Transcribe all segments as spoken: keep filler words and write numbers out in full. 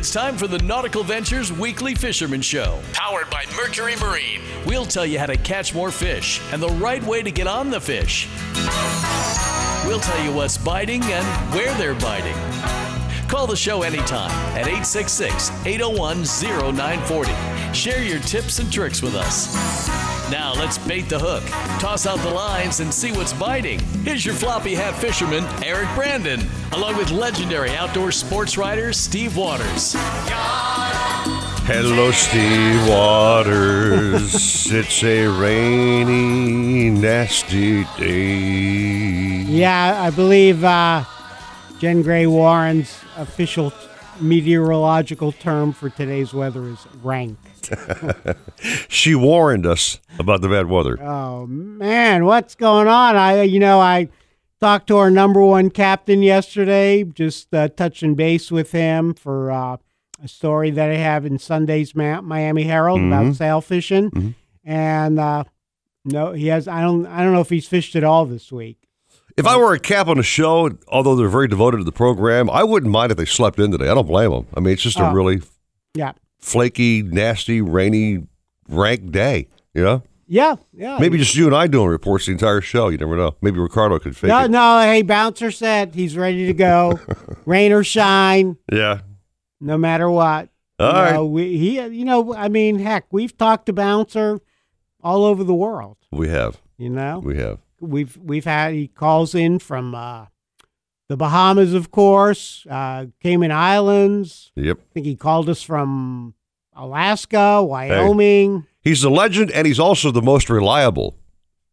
It's time for the Nautical Ventures Weekly Fisherman Show, powered by Mercury Marine. We'll tell you how to catch more fish and the right way to get on the fish. We'll tell you what's biting and where they're biting. Call the show anytime at eight six six, eight oh one, oh nine four oh. Share your tips and tricks with us. Now let's bait the hook, toss out the lines, and see what's biting. Here's your floppy hat fisherman, Eric Brandon, along with legendary outdoor sports writer, Steve Waters. Hello, Steve Waters. It's a rainy, nasty day. Yeah, I believe... Uh... Jen Gray Warren's official meteorological term for today's weather is rank. She warned us about the bad weather. Oh, man, what's going on? I, you know, I talked to our number one captain yesterday, just uh, touching base with him for uh, a story that I have in Sunday's Ma- Miami Herald mm-hmm. about sail fishing. Mm-hmm. And uh, no, he has. I don't. I don't know if he's fished at all this week. If I were a cap on the show, although they're very devoted to the program, I wouldn't mind if they slept in today. I don't blame them. I mean, it's just oh, a really yeah. flaky, nasty, rainy, rank day, you know? Yeah, yeah. Maybe just you and I doing reports the entire show. You never know. Maybe Ricardo could fake no, it. No, no. Hey, Bouncer said he's ready to go. Rain or shine. Yeah. No matter what. All you right. Know, we, he, you know, I mean, heck, we've talked to Bouncer all over the world. We have. You know? We have. We've we've had he calls in from uh, the Bahamas, of course, uh, Cayman Islands. Yep, I think he called us from Alaska, Wyoming. Hey, he's the legend, and he's also the most reliable.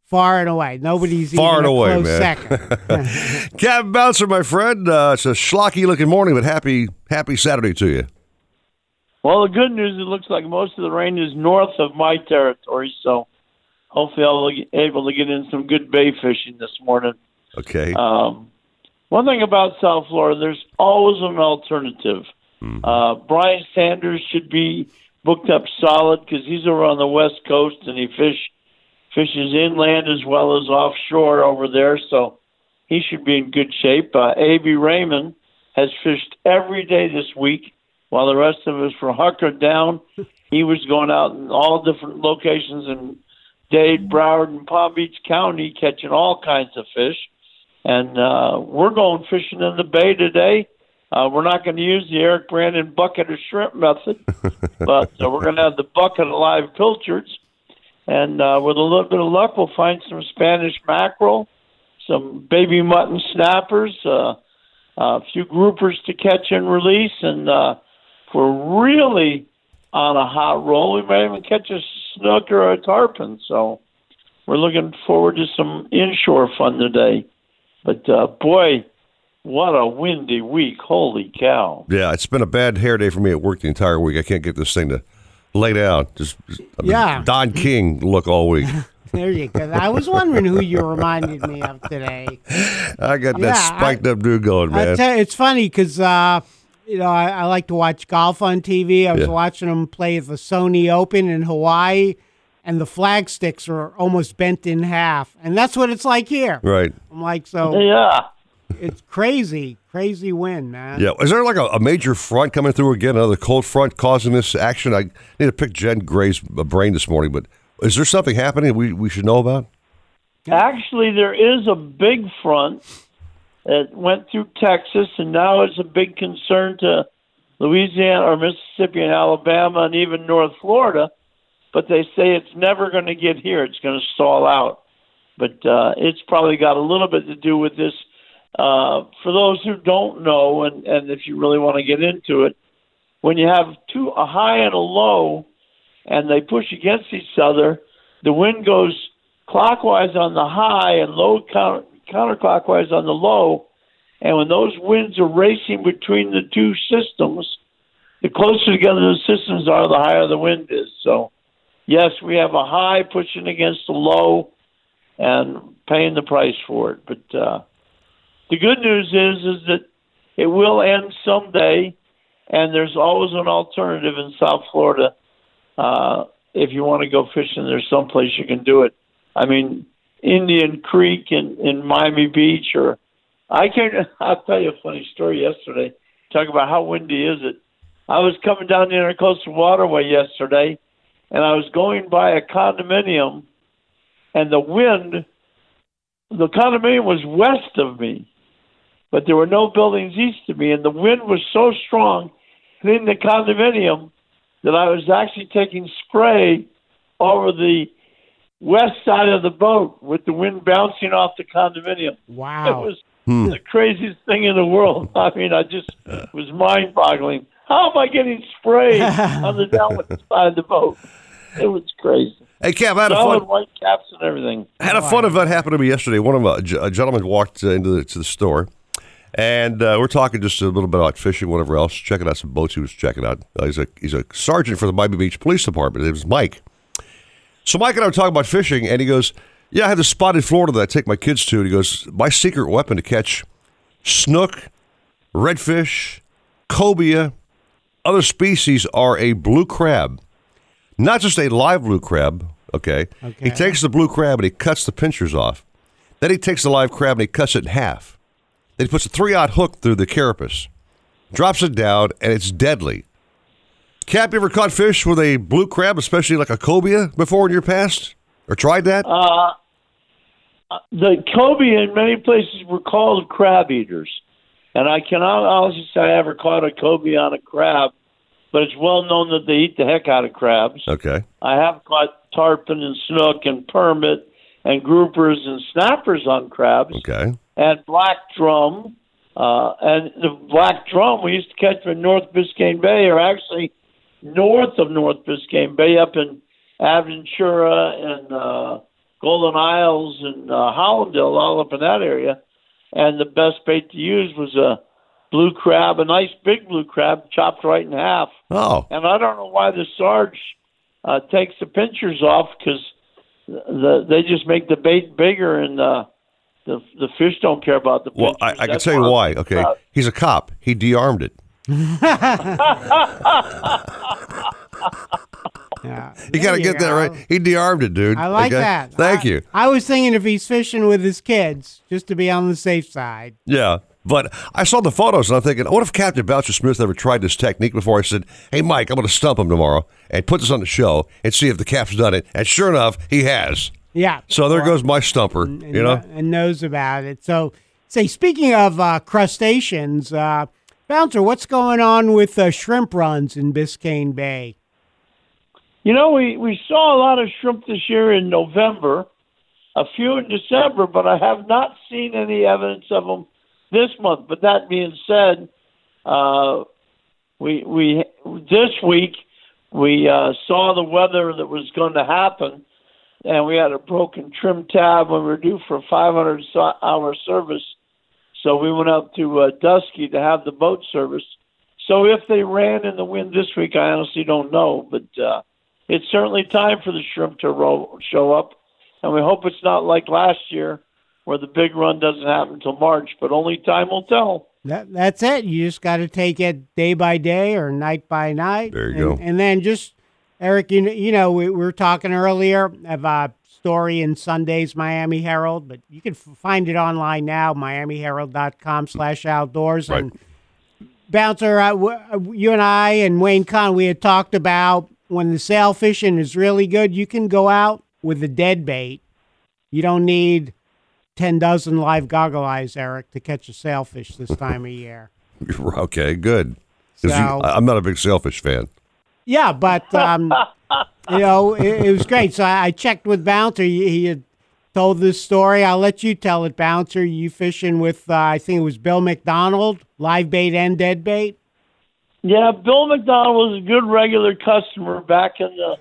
Far and away, nobody's far even and a away, close man. Second. Captain Bouncer, my friend, uh, it's a schlocky looking morning, but happy happy Saturday to you. Well, the good news, it looks like most of the rain is north of my territory, so. Hopefully I'll be able to get in some good bay fishing this morning. Okay. Um, one thing about South Florida, there's always an alternative. Mm-hmm. Uh, Brian Sanders should be booked up solid because he's over on the West Coast and he fish fishes inland as well as offshore over there, so he should be in good shape. Uh, A B Raymond has fished every day this week while the rest of us were hunkered down. He was going out in all different locations and Dade, Broward, and Palm Beach County catching all kinds of fish. And uh, we're going fishing in the bay today. Uh, we're not going to use the Eric Brandon bucket of shrimp method, but uh, we're going to have the bucket of live pilchards. And uh, with a little bit of luck, we'll find some Spanish mackerel, some baby mutton snappers, uh, a few groupers to catch and release. And uh, if we're really on a hot roll, we might even catch a snook or a tarpon, so we're looking forward to some inshore fun today. But uh, boy, what a windy week! Holy cow! Yeah, it's been a bad hair day for me at work the entire week. I can't get this thing to lay down. Just I mean, yeah, Don King look all week. There you go. I was wondering who you reminded me of today. I got yeah, that spiked I, up dude going, man. You, it's funny because uh, you know I, I like to watch golf on T V. I was yeah. watching them play the Sony Open in Hawaii. And the flag sticks are almost bent in half. And that's what it's like here. Right. I'm like, so. Yeah. It's crazy, crazy wind, man. Yeah. Is there like a, a major front coming through again, another cold front causing this action? I need to pick Jen Gray's brain this morning, but is there something happening we, we should know about? Actually, there is a big front that went through Texas, and now it's a big concern to Louisiana or Mississippi and Alabama and even North Florida. But they say it's never going to get here. It's going to stall out. But uh, it's probably got a little bit to do with this. Uh, for those who don't know, and, and if you really want to get into it, when you have two a high and a low, and they push against each other, the wind goes clockwise on the high and low counter, counterclockwise on the low. And when those winds are racing between the two systems, the closer together the systems are, the higher the wind is. So yes, we have a high pushing against a low and paying the price for it. But uh, the good news is is that it will end someday, and there's always an alternative in South Florida. Uh, if you want to go fishing, there's someplace you can do it. I mean, Indian Creek in, in Miami Beach. or I can, I'll tell you a funny story yesterday. Talk about how windy is it. I was coming down the Intercoastal Waterway yesterday, and I was going by a condominium, and the wind, the condominium was west of me, but there were no buildings east of me, and the wind was so strong in the condominium that I was actually taking spray over the west side of the boat with the wind bouncing off the condominium. Wow. It was hmm. the craziest thing in the world. I mean, I just it was mind-boggling. How am I getting sprayed on the downward side of the boat? It was crazy. Hey, Cap, I had a fun... white caps and everything. I had a fun event happen to me yesterday. One of my, a gentleman walked into the, to the store, and uh, we're talking just a little bit about fishing, whatever else, checking out some boats he was checking out. Uh, he's a he's a sergeant for the Miami Beach Police Department. His name's Mike. So Mike and I were talking about fishing, and he goes, yeah, I have this spot in Florida that I take my kids to. And he goes, my secret weapon to catch snook, redfish, cobia, other species are a blue crab, not just a live blue crab, okay? okay? He takes the blue crab and he cuts the pincers off. Then he takes the live crab and he cuts it in half. Then he puts a three-aught hook through the carapace, drops it down, and it's deadly. Cap, you ever caught fish with a blue crab, especially like a cobia, before in your past? Or tried that? Uh, the cobia in many places were called crab eaters. And I cannot honestly say I ever caught a cobia on a crab, but it's well known that they eat the heck out of crabs. Okay. I have caught tarpon and snook and permit and groupers and snappers on crabs. Okay. And black drum. Uh, and the black drum we used to catch from North Biscayne Bay, or actually north of North Biscayne Bay, up in Aventura and uh, Golden Isles and uh, Hollandale, all up in that area. And the best bait to use was a blue crab, a nice big blue crab, chopped right in half. Oh. And I don't know why the Sarge uh, takes the pincers off, because the, they just make the bait bigger, and uh, the the fish don't care about the pincers. Well, I, I can tell you why. Okay, uh, he's a cop. He de-armed it. Yeah. You got to get go. that right. He de-armed it, dude. I like okay? that. Thank I, you. I was thinking if he's fishing with his kids, just to be on the safe side. Yeah, but I saw the photos, and I'm thinking, what if Captain Boucher-Smith ever tried this technique before? I said, hey, Mike, I'm going to stump him tomorrow and put this on the show and see if the cap's done it. And sure enough, he has. Yeah. So there well, goes my stumper, and, you know. And knows about it. So, say, speaking of uh, crustaceans, uh, Bouncer, what's going on with uh, shrimp runs in Biscayne Bay? You know, we, we saw a lot of shrimp this year in November, a few in December, but I have not seen any evidence of them this month. But that being said, uh, we we this week we uh, saw the weather that was going to happen, and we had a broken trim tab when we were due for a five hundred hour service. So we went up to uh, Dusky to have the boat service. So if they ran in the wind this week, I honestly don't know, but... Uh, It's certainly time for the shrimp to roll, show up, and we hope it's not like last year where the big run doesn't happen until March, but only time will tell. That, that's it. You just got to take it day by day or night by night. There you and, go. And then just, Eric, you, you know, we, we were talking earlier of a story in Sunday's Miami Herald, but you can find it online now, miami herald dot com slash outdoors. Right. And Bouncer, I, w- you and I and Wayne Kahn, we had talked about, when the sail fishing is really good, you can go out with a dead bait. You don't need ten dozen live goggle eyes, Eric, to catch a sailfish this time of year. Okay, good. So, you, I'm not a big sailfish fan. Yeah, but um, you know, it, it was great. So I, I checked with Bouncer. He, he had told this story. I'll let you tell it, Bouncer. You fishing with uh, I think it was Bill McDonald, live bait and dead bait. Yeah, Bill McDonald was a good regular customer back in the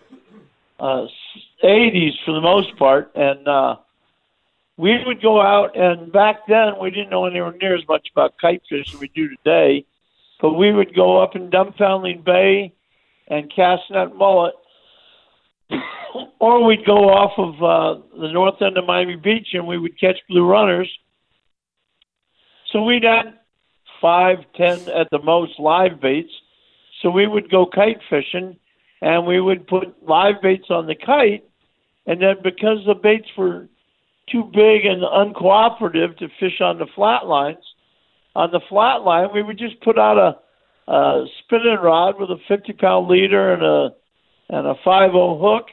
uh, eighties for the most part. And uh, we would go out, and back then we didn't know anywhere near as much about kite fish as we do today. But we would go up in Dunfoundling Bay and cast net mullet. Or we'd go off of uh, the north end of Miami Beach, and we would catch blue runners. So we'd have five, ten at the most live baits. So we would go kite fishing, and we would put live baits on the kite, and then because the baits were too big and uncooperative to fish on the flat lines, on the flat line we would just put out a uh, spinning rod with a fifty-pound leader and a and a five oh hook,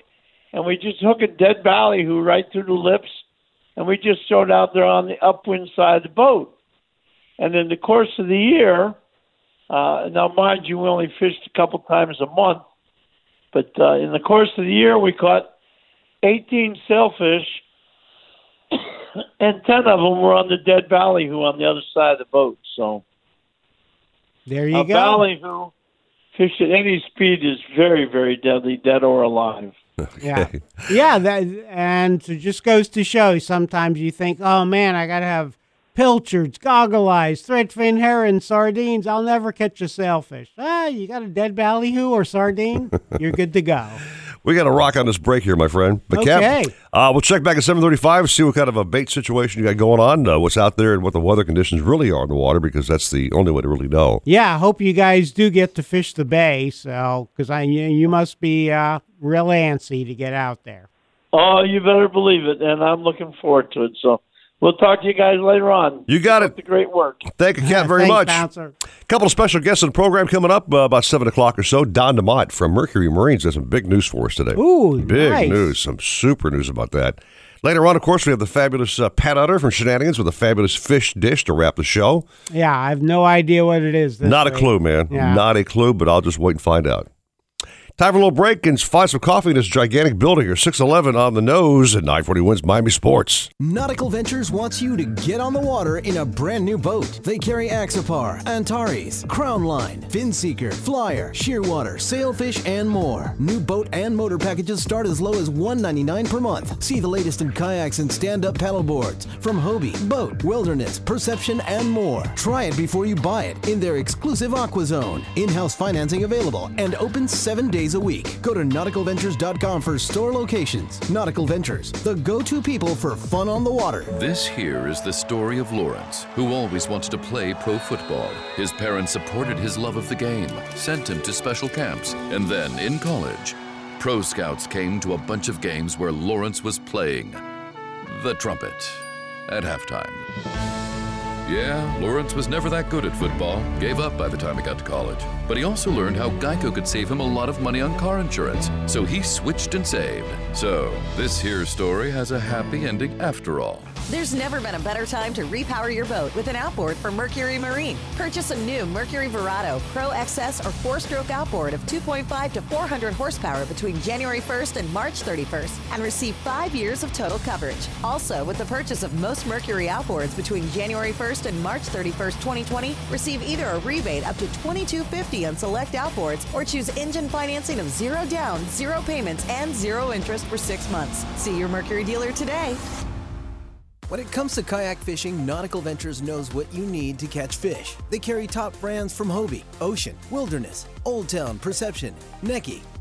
and we just hook a dead ballyhoo right through the lips, and we just throw it out there on the upwind side of the boat. And in the course of the year, uh, now mind you, we only fished a couple times a month, but uh, in the course of the year, we caught eighteen sailfish, and ten of them were on the dead ballyhoo on the other side of the boat. So there you a go. Ballyhoo fish at any speed is very, very deadly, dead or alive. Okay. Yeah, yeah. That, and so just goes to show. Sometimes you think, oh man, I got to have pilchards, goggle eyes, threadfin herring, sardines. I'll never catch a sailfish. Ah, you got a dead ballyhoo or sardine, you're good to go. We got to rock on this break here, my friend. But okay. Cap, uh, we'll check back at seven thirty-five, see what kind of a bait situation you got going on, uh, what's out there, and what the weather conditions really are in the water, because that's the only way to really know. Yeah, I hope you guys do get to fish the bay, so because I you must be uh, real antsy to get out there. Oh, you better believe it, and I'm looking forward to it. So we'll talk to you guys later on. You got it. The great work. Thank you, Cap, very Thanks, much. Bouncer. Couple of special guests on the program coming up uh, about seven o'clock or so. Don DeMott from Mercury Marines has some big news for us today. Ooh, Big nice. news, some super news about that. Later on, of course, we have the fabulous uh, Pat Utter from Shenanigans with a fabulous fish dish to wrap the show. Yeah, I have no idea what it is. This Not week. a clue, man. Yeah. Not a clue, but I'll just wait and find out. Time for a little break and find some coffee in this gigantic building here. six eleven on the nose at nine forty Wins Miami Sports. Nautical Ventures wants you to get on the water in a brand new boat. They carry Axopar, Antares, Crownline, Finseeker, Flyer, Shearwater, Sailfish, and more. New boat and motor packages start as low as one ninety-nine per month. See the latest in kayaks and stand-up paddleboards from Hobie, Boat, Wilderness, Perception, and more. Try it before you buy it in their exclusive Aqua Zone. In-house financing available and open seven days a week. Go to nautical ventures dot com for store locations. Nautical Ventures, the go-to people for fun on the water. This here is the story of Lawrence, who always wanted to play pro football. His parents supported his love of the game, sent him to special camps, and then in college, pro scouts came to a bunch of games where Lawrence was playing the trumpet at halftime. Yeah, Lawrence was never that good at football, gave up by the time he got to college. But he also learned how Geico could save him a lot of money on car insurance, so he switched and saved. So, this here story has a happy ending after all. There's never been a better time to repower your boat with an outboard from Mercury Marine. Purchase a new Mercury Verado, Pro X S, or four-stroke outboard of two point five to four hundred horsepower between January first and March thirty-first, and receive five years of total coverage. Also, with the purchase of most Mercury outboards between January first and March thirty-first, twenty twenty, receive either a rebate up to twenty-two fifty on select outboards or choose engine financing of zero down, zero payments, and zero interest for six months. See your Mercury dealer today. When it comes to kayak fishing, Nautical Ventures knows what you need to catch fish. They carry top brands from Hobie, Ocean, Wilderness, Old Town, Perception, Necky,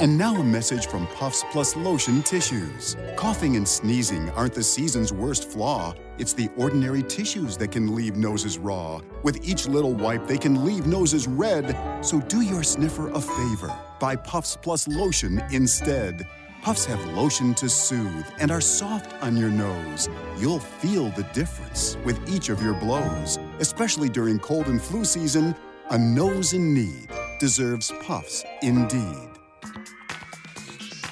And now a message from Puffs Plus Lotion Tissues. Coughing and sneezing aren't the season's worst flaw. It's the ordinary tissues that can leave noses raw. With each little wipe, they can leave noses red. So do your sniffer a favor. Buy Puffs Plus Lotion instead. Puffs have lotion to soothe and are soft on your nose. You'll feel the difference with each of your blows. Especially during cold and flu season, a nose in need deserves Puffs indeed.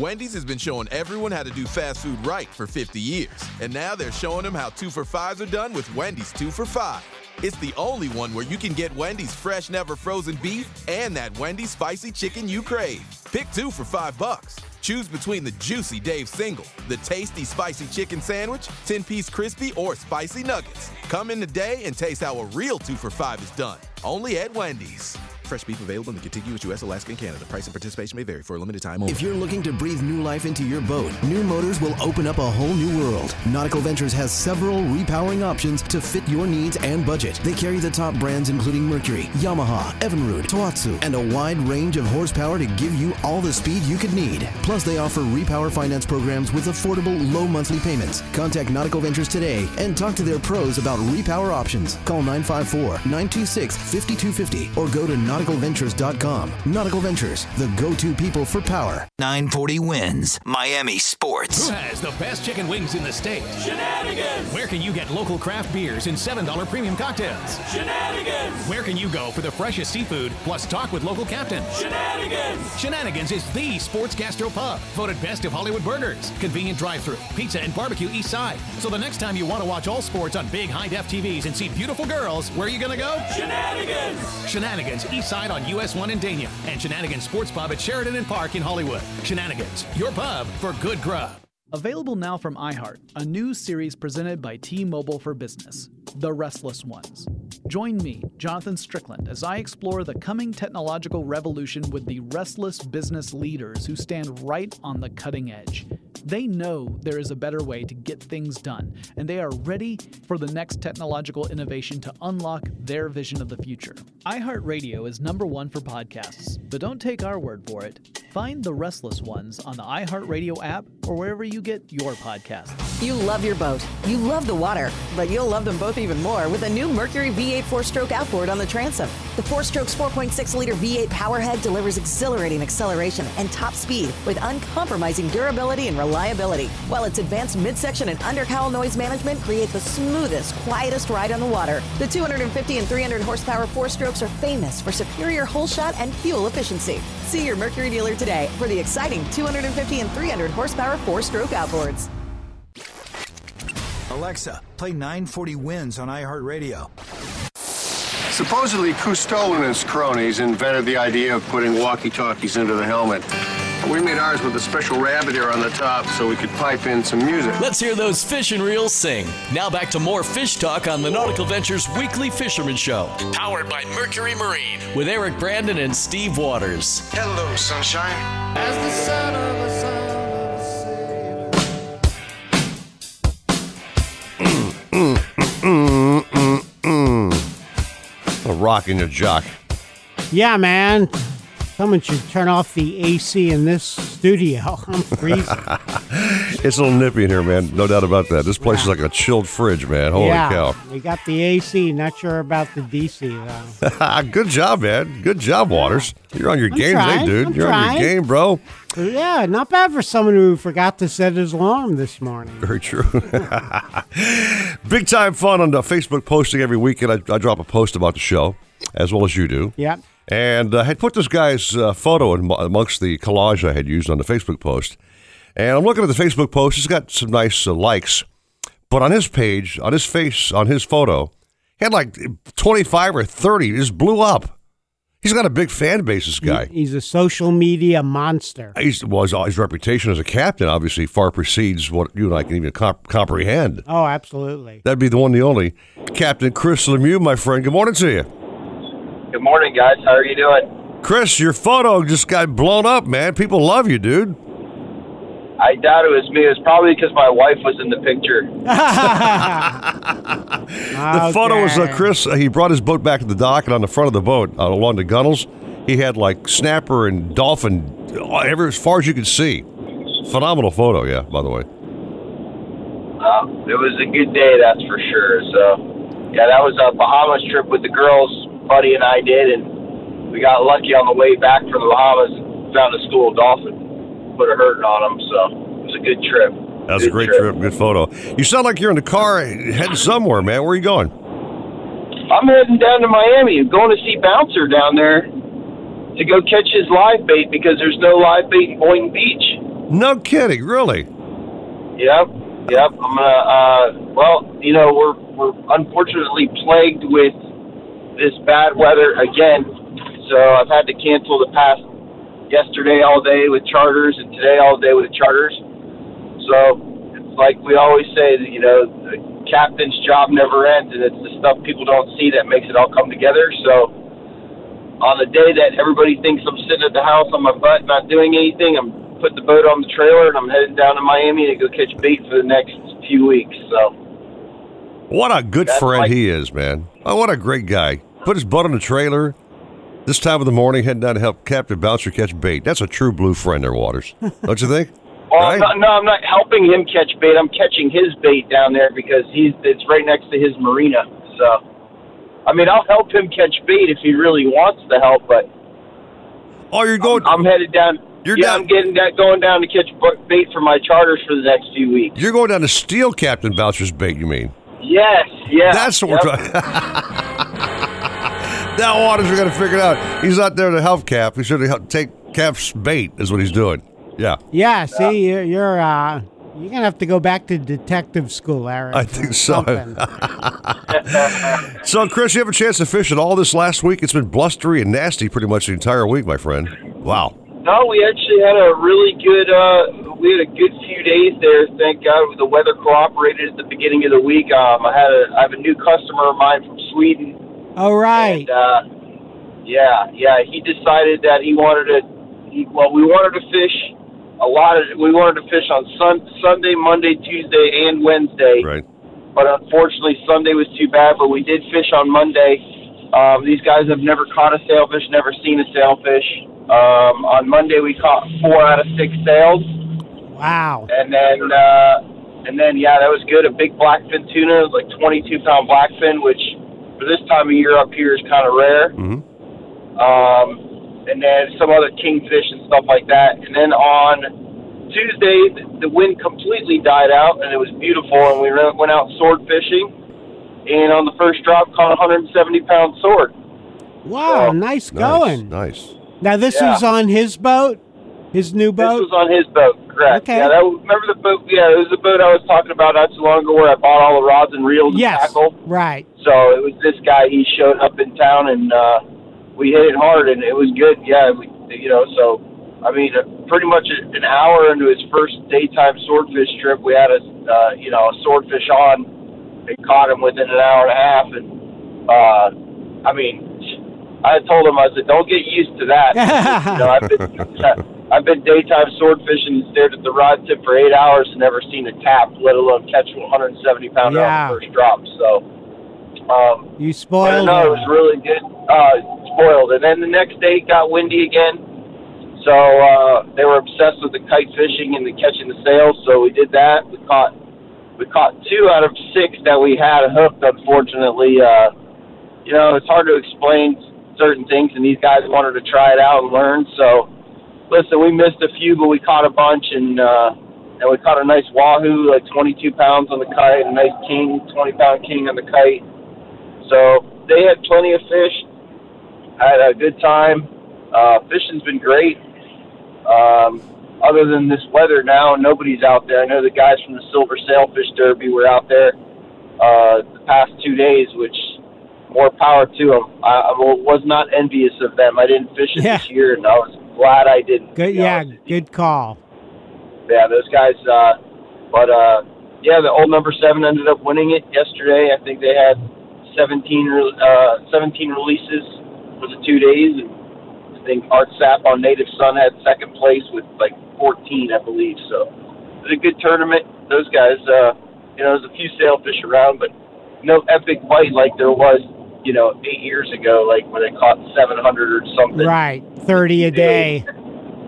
Wendy's has been showing everyone how to do fast food right for fifty years. And now they're showing them how two for fives are done with Wendy's two for five. It's the only one where you can get Wendy's fresh, never frozen beef and that Wendy's spicy chicken you crave. Pick two for five bucks. Choose between the juicy Dave Single, the tasty spicy chicken sandwich, ten-piece crispy, or spicy nuggets. Come in today and taste how a real two for five is done. Only at Wendy's. Fresh beef available in the contiguous U S, Alaska, and Canada. Price and participation may vary for a limited time only. If you're looking to breathe new life into your boat, new motors will open up a whole new world. Nautical Ventures has several repowering options to fit your needs and budget. They carry the top brands including Mercury, Yamaha, Evinrude, Tohatsu, and a wide range of horsepower to give you all the speed you could need. Plus, they offer repower finance programs with affordable, low monthly payments. Contact Nautical Ventures today and talk to their pros about repower options. Call nine five four, nine two six, five two five zero or go to nautical ventures dot com. Nautical Ventures, the go-to people for power. nine forty wins Miami Sports. Who has the best chicken wings in the state? Shenanigans! Where can you get local craft beers and seven dollar premium cocktails? Shenanigans! Where can you go for the freshest seafood plus talk with local captains? Shenanigans! Shenanigans is the sports gastro pub, voted best of Hollywood burgers, convenient drive-thru, pizza and barbecue east side. So the next time you want to watch all sports on big high-def T Vs and see beautiful girls, where are you gonna go? Shenanigans! Shenanigans east side on U S one in Dania and Shenanigans Sports Pub at Sheridan and Park in Hollywood. Shenanigans, your pub for good grub. Available now from iHeart, a new series presented by T-Mobile for Business, The Restless Ones. Join me, Jonathan Strickland, as I explore the coming technological revolution with the restless business leaders who stand right on the cutting edge. They know there is a better way to get things done, and they are ready for the next technological innovation to unlock their vision of the future. iHeartRadio is number one for podcasts, but don't take our word for it. Find The Restless Ones on the iHeartRadio app or wherever you get your podcasts. You love your boat. You love the water, but you'll love them both even more with a new Mercury V eight four-stroke outboard on the transom. The four-stroke's four point six liter V eight powerhead delivers exhilarating acceleration and top speed with uncompromising durability and reliability, while its advanced midsection and undercowl noise management create the smoothest, quietest ride on the water. The two hundred fifty and three hundred horsepower four-strokes are famous for superior hole shot and fuel efficiency. See your Mercury dealer today for the exciting two hundred fifty and three hundred horsepower four-stroke outboards. Alexa, play nine forty Wins on iHeartRadio. Supposedly, Cousteau and his cronies invented the idea of putting walkie-talkies into the helmet. We made ours with a special rabbit ear on the top so we could pipe in some music. Let's hear those fish and reels sing. Now back to more fish talk on the Nautical Ventures Weekly Fisherman Show. Powered by Mercury Marine. With Eric Brandon and Steve Waters. Hello, sunshine. As the sun of a sun. Mm, mm, mm, mm, mm. A rock in your jock. Yeah, man. Someone should turn off the A C in this studio. I'm freezing. It's a little nippy in here, man. No doubt about that. This place yeah. is like a chilled fridge, man. Holy yeah. cow. We got the A C. Not sure about the D C, though. Good job, man. Good job, Waters. You're on your I'm game trying. today, dude. I'm You're trying. on your game, bro. Yeah, not bad for someone who forgot to set his alarm this morning. Very true. Big time fun on the Facebook posting every weekend. I, I drop a post about the show, as well as you do. Yep. And I uh, had put this guy's uh, photo in, amongst the collage I had used on the Facebook post. And I'm looking at the Facebook post. It's got some nice uh, likes. But on his page, on his face, on his photo, he had like twenty-five or thirty. It just blew up. He's got a big fan base, this guy. He's a social media monster. He's, well, his, his reputation as a captain, obviously, far precedes what you and I can even comp- comprehend. Oh, absolutely. That'd be the one and the only. Captain Chris Lemieux, my friend. Good morning to you. Good morning, guys. How are you doing? Chris, your photo just got blown up, man. People love you, dude. I doubt it was me. It was probably because my wife was in the picture. The okay. photo was uh, Chris. Uh, he brought his boat back to the dock, and on the front of the boat, uh, along the gunnels, he had like snapper and dolphin, uh, ever, as far as you could see. Phenomenal photo, yeah, by the way. Uh, it was a good day, that's for sure. So, yeah, that was a Bahamas trip with the girls. Buddy and I did, and we got lucky on the way back from the Bahamas and found a school dolphin, put a hurting on him, so it was a good trip. That was good a great trip. trip, good photo. You sound like you're in the car heading somewhere, man. Where are you going? I'm heading down to Miami. I'm going to see Bouncer down there to go catch his live bait because there's no live bait in Boynton Beach. No kidding, really? Yep, yep. I'm gonna, uh, well, you know, we're we're unfortunately plagued with this bad weather again. So I've had to cancel the past yesterday all day with charters and today all day with the charters. So it's like we always say, you know, the captain's job never ends, and it's the stuff people don't see that makes it all come together. So on the day that everybody thinks I'm sitting at the house on my butt not doing anything, I'm putting the boat on the trailer, and I'm headed down to Miami to go catch bait for the next few weeks. So, what a good friend like, he is, man. Oh, what a great guy. Put his butt on the trailer this time of the morning, heading down to help Captain Bouncer catch bait. That's a true blue friend there, Waters. Don't you think? Well, right? I'm not, no, I'm not helping him catch bait. I'm catching his bait down there because he's it's right next to his marina. So, I mean, I'll help him catch bait if he really wants the help, but oh, you're going. I'm, I'm headed down. You're yeah, down. I'm getting that going down to catch bait for my charters for the next few weeks. You're going down to steal Captain Bouncer's bait, you mean? Yes, yeah. That's what yep. we're trying. Now Waters, we got to figure it out. He's not there to help Cap. He's there to help take Cap's bait is what he's doing. Yeah. Yeah, see, yeah. you're you're, uh, you're going to have to go back to detective school, Eric. I think so. So, Chris, you have a chance to fish at all this last week? It's been blustery and nasty pretty much the entire week, my friend. Wow. No, we actually had a really good, uh, we had a good few days there, thank God. The weather cooperated at the beginning of the week. Um, I had a, I have a new customer of mine from Sweden. All right. And, uh, yeah, yeah, he decided that he wanted to, he, well, we wanted to fish a lot of, we wanted to fish on sun, Sunday, Monday, Tuesday, and Wednesday. Right. But unfortunately, Sunday was too bad, but we did fish on Monday. Um, these guys have never caught a sailfish, never seen a sailfish. Um, on Monday we caught four out of six sails. Wow! And then, uh, and then, yeah, that was good. A big blackfin tuna, like twenty-two pound blackfin, which for this time of year up here is kind of rare. Mm-hmm. Um, and then some other kingfish and stuff like that. And then on Tuesday, the wind completely died out, and it was beautiful. And we went out sword fishing, and on the first drop, caught a one hundred seventy pound sword. Wow! So, nice going. Nice. nice. Now, this yeah. was on his boat? His new boat? This was on his boat, correct. Okay. Yeah, that, remember the boat? Yeah, it was the boat I was talking about not too long ago where I bought all the rods and reels yes. and tackle. Right. So it was this guy. He showed up in town, and uh, we hit it hard, and it was good. Yeah, we, you know, so, I mean, uh, pretty much an hour into his first daytime swordfish trip, we had a, uh, you know, a swordfish on and caught him within an hour and a half. And, uh, I mean, I told him, I said, don't get used to that. You know, I've been I've been daytime sword fishing and stared at the rod tip for eight hours and never seen a tap, let alone catch one hundred seventy pound yeah. on the first drop. So, um, you spoiled. I don't know, it was really good. Uh, spoiled. And then the next day it got windy again. So uh, they were obsessed with the kite fishing and the catching the sails. So we did that. We caught we caught two out of six that we had hooked. Unfortunately, uh, you know, it's hard to explain certain things, and these guys wanted to try it out and learn. So, listen, we missed a few, but we caught a bunch, and uh, and we caught a nice wahoo, like twenty-two pounds on the kite, a nice king, twenty pound king on the kite. So they had plenty of fish. I had a good time. Uh, fishing's been great. Um, other than this weather now, nobody's out there. I know the guys from the Silver Sailfish Derby were out there uh, the past two days, which more power to them. I, I was not envious of them. I didn't fish it yeah. this year, and I was glad I didn't. Good, yeah, good call. Yeah, those guys. Uh, but, uh, yeah, the old number seven ended up winning it yesterday. I think they had seventeen releases for the two days. And I think Art Sapp on Native Son had second place with, like, fourteen, I believe. So it was a good tournament. Those guys, uh, you know, there's a few sailfish around, but no epic bite like there was, you know, eight years ago, like when they caught seven hundred or something. Right, thirty a day.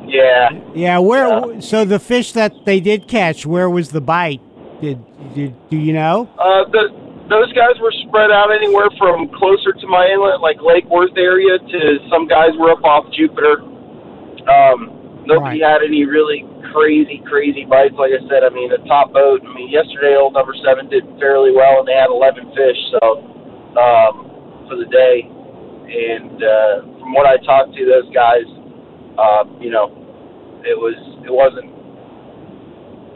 Yeah. Yeah. Where? Yeah. So the fish that they did catch, where was the bite? Did, did do you know? Uh, the, those guys were spread out anywhere from closer to my inlet, like Lake Worth area, to some guys were up off Jupiter. Um, nobody right. had any really crazy, crazy bites. Like I said, I mean, a top boat. I mean, yesterday, old number seven did fairly well, and they had eleven fish. So. Um, for the day, and uh, from what I talked to those guys, uh, you know, it was it wasn't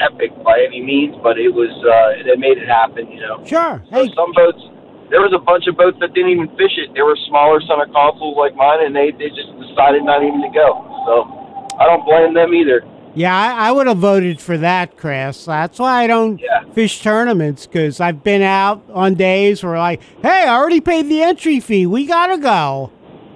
epic by any means, but it was uh, they made it happen, you know. Sure. So hey. Some boats, there was a bunch of boats that didn't even fish it. They were smaller center consoles like mine, and they, they just decided not even to go. So I don't blame them either. Yeah, I, I would have voted for that, Chris. That's why I don't yeah. fish tournaments, because I've been out on days where like, hey, I already paid the entry fee. We got to go.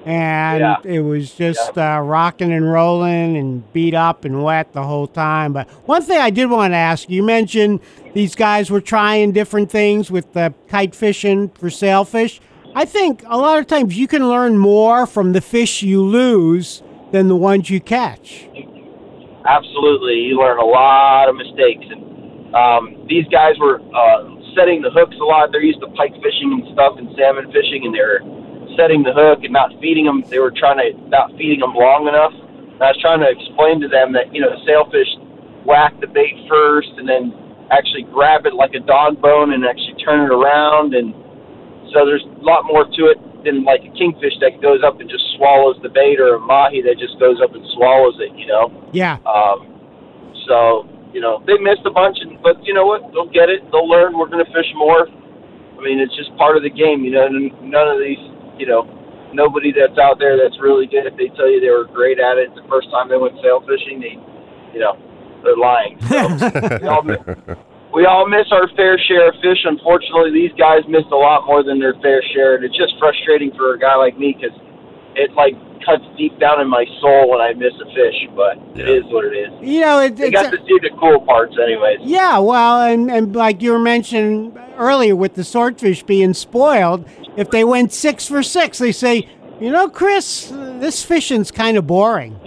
And yeah. it was just yeah. uh, rocking and rolling and beat up and wet the whole time. But one thing I did want to ask, you mentioned these guys were trying different things with the kite fishing for sailfish. I think a lot of times you can learn more from the fish you lose than the ones you catch. Absolutely. You learn a lot of mistakes. And um, these guys were uh, setting the hooks a lot. They're used to pike fishing and stuff and salmon fishing, and they're setting the hook and not feeding them. They were trying to not feeding them long enough. And I was trying to explain to them that, you know, sailfish whack the bait first and then actually grab it like a dog bone and actually turn it around. And so there's a lot more to it than like a kingfish that goes up and just swallows the bait, or a mahi that just goes up and swallows it, you know? Yeah. Um, so, you know, they missed a bunch, and, but you know what? They'll get it. They'll learn. We're going to fish more. I mean, it's just part of the game, you know? None of these, you know, nobody that's out there that's really good, if they tell you they were great at it the first time they went sail fishing, they, you know, they're lying. So, we, all miss, we all miss our fair share of fish. Unfortunately, these guys missed a lot more than their fair share, and it's just frustrating for a guy like me because it, like, cuts deep down in my soul when I miss a fish, but yeah. it is what it is. You know, it, they got a, to see the cool parts anyways. Yeah, well, and, and like you were mentioning earlier with the swordfish being spoiled, if they went six for six, they say, you know, Chris, this fishing's kind of boring.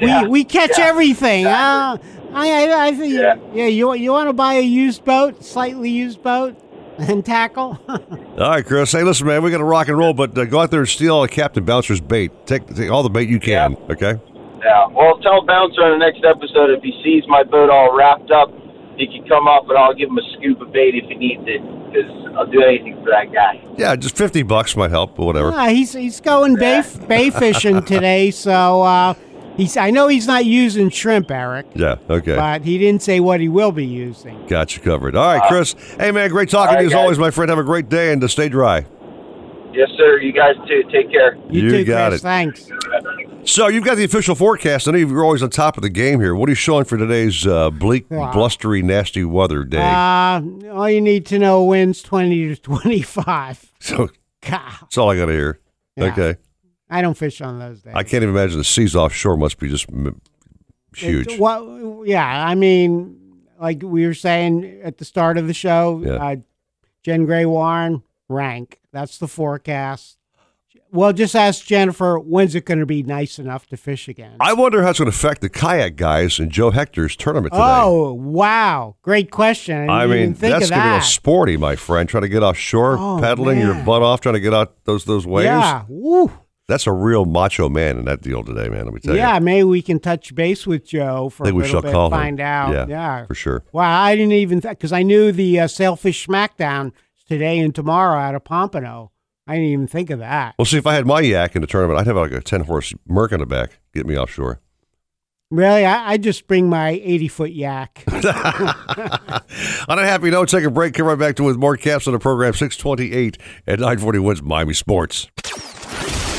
yeah. We we catch yeah, everything. Exactly. Uh, I, I, I think, yeah. yeah, you you want to buy a used boat, slightly used boat, and tackle. All right, Chris. Hey, listen, man, we got to rock and roll, but uh, go out there and steal all Captain Bouncer's bait. Take, take all the bait you can, yeah. okay? Yeah. Well, tell Bouncer on the next episode, if he sees my boat all wrapped up, he can come up and I'll give him a scoop of bait if he needs it, because I'll do anything for that guy. Yeah, just fifty bucks might help or whatever. Yeah, he's he's going yeah. bay, bay fishing today, so uh, he's. I know he's not using shrimp, Eric. Yeah, okay. But he didn't say what he will be using. Got you covered. All right, Chris. Uh, hey, man, great talking right, to you guys. As always, my friend. Have a great day and stay dry. Yes, sir. You guys, too. Take care. You, you too, got Chris. It. Thanks. So you've got the official forecast. I know you're always on top of the game here. What are you showing for today's uh, bleak, wow. blustery, nasty weather day? Uh, all you need to know, winds twenty to twenty-five. So God. That's all I got to hear. Yeah. Okay. I don't fish on those days. I can't even imagine the seas offshore must be just huge. It, well, yeah, I mean, like we were saying at the start of the show, yeah. uh, Jen Gray Warren, rank. That's the forecast. Well, just ask Jennifer, when's it going to be nice enough to fish again? I wonder how it's going to affect the kayak guys in Joe Hector's tournament today. Oh, wow. Great question. I, I mean, think that's going to be real sporty, my friend, trying to get offshore, oh, paddling man. your butt off, trying to get out those those waves. Yeah, woo. That's a real macho man in that deal today, man, let me tell yeah, you. Yeah, maybe we can touch base with Joe for I think a little we shall bit, call find him. out. Yeah, yeah, for sure. Wow, I didn't even, because th- I knew the uh, Sailfish Smackdown today and tomorrow out of Pompano. I didn't even think of that. Well, see, if I had my yak in the tournament, I'd have like a ten-horse Merc on the back. Get me offshore. Really? I, I just bring my eighty-foot yak. On a happy note, take a break. Come right back to with more caps on the program, six twenty-eight at nine forty Wins Miami Sports.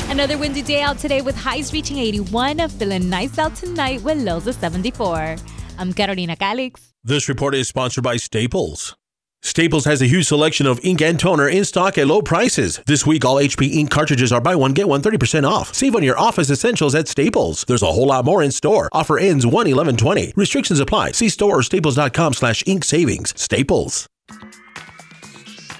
Another windy day out today with highs reaching eighty-one. Feeling nice out tonight with lows of seventy-four. I'm Carolina Calix. This report is sponsored by Staples. Staples has a huge selection of ink and toner in stock at low prices. This week, all H P ink cartridges are buy one, get one thirty percent off. Save on your office essentials at Staples. There's a whole lot more in store. Offer ends one eleven twenty. Restrictions apply. See store or staples.com slash ink savings. Staples.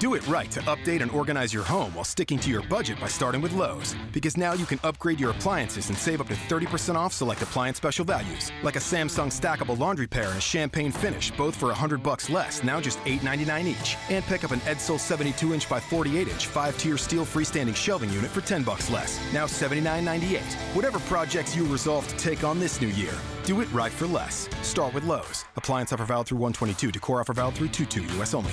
Do it right to update and organize your home while sticking to your budget by starting with Lowe's. Because now you can upgrade your appliances and save up to thirty percent off select appliance special values. Like a Samsung stackable laundry pair and a champagne finish, both for one hundred bucks less, now just eight ninety-nine each. And pick up an Edsel seventy-two inch by forty-eight inch five-tier steel freestanding shelving unit for ten bucks less, now seventy-nine ninety-eight. Whatever projects you resolve to take on this new year, do it right for less. Start with Lowe's. Appliance offer valid through one twenty-two, decor offer valid through two two, U S only.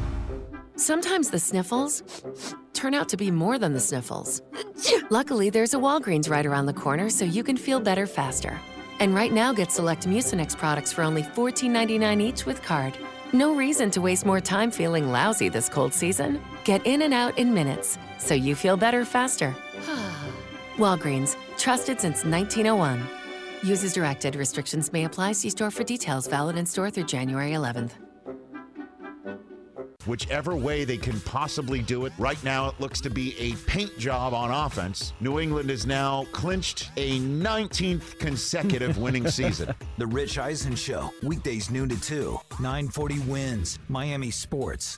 Sometimes the sniffles turn out to be more than the sniffles. Luckily, there's a Walgreens right around the corner so you can feel better faster. And right now, get select Mucinex products for only fourteen ninety-nine each with card. No reason to waste more time feeling lousy this cold season. Get in and out in minutes so you feel better faster. Walgreens, trusted since nineteen oh one. Use as directed. Restrictions may apply. See store for details. Valid in store through January eleventh. Whichever way they can possibly do it. Right now, it looks to be a paint job on offense. New England has now clinched a nineteenth consecutive winning season. The Rich Eisen Show, weekdays noon to two, nine forty Wins, Miami Sports.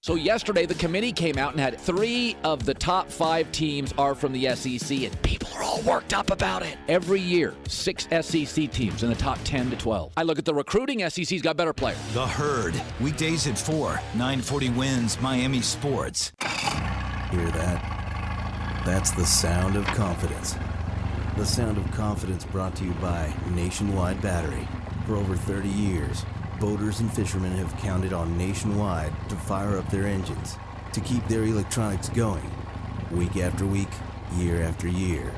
So yesterday, the committee came out and had three of the top five teams are from the S E C, and people are all worked up about it. Every year, six S E C teams in the top ten to twelve. I look at the recruiting, S E C's got better players. The Herd, weekdays at four, nine forty Wins, Miami Sports. Hear that? That's the sound of confidence. The sound of confidence brought to you by Nationwide Battery. For over thirty years. Boaters and fishermen have counted on Nationwide to fire up their engines, to keep their electronics going, week after week, year after year.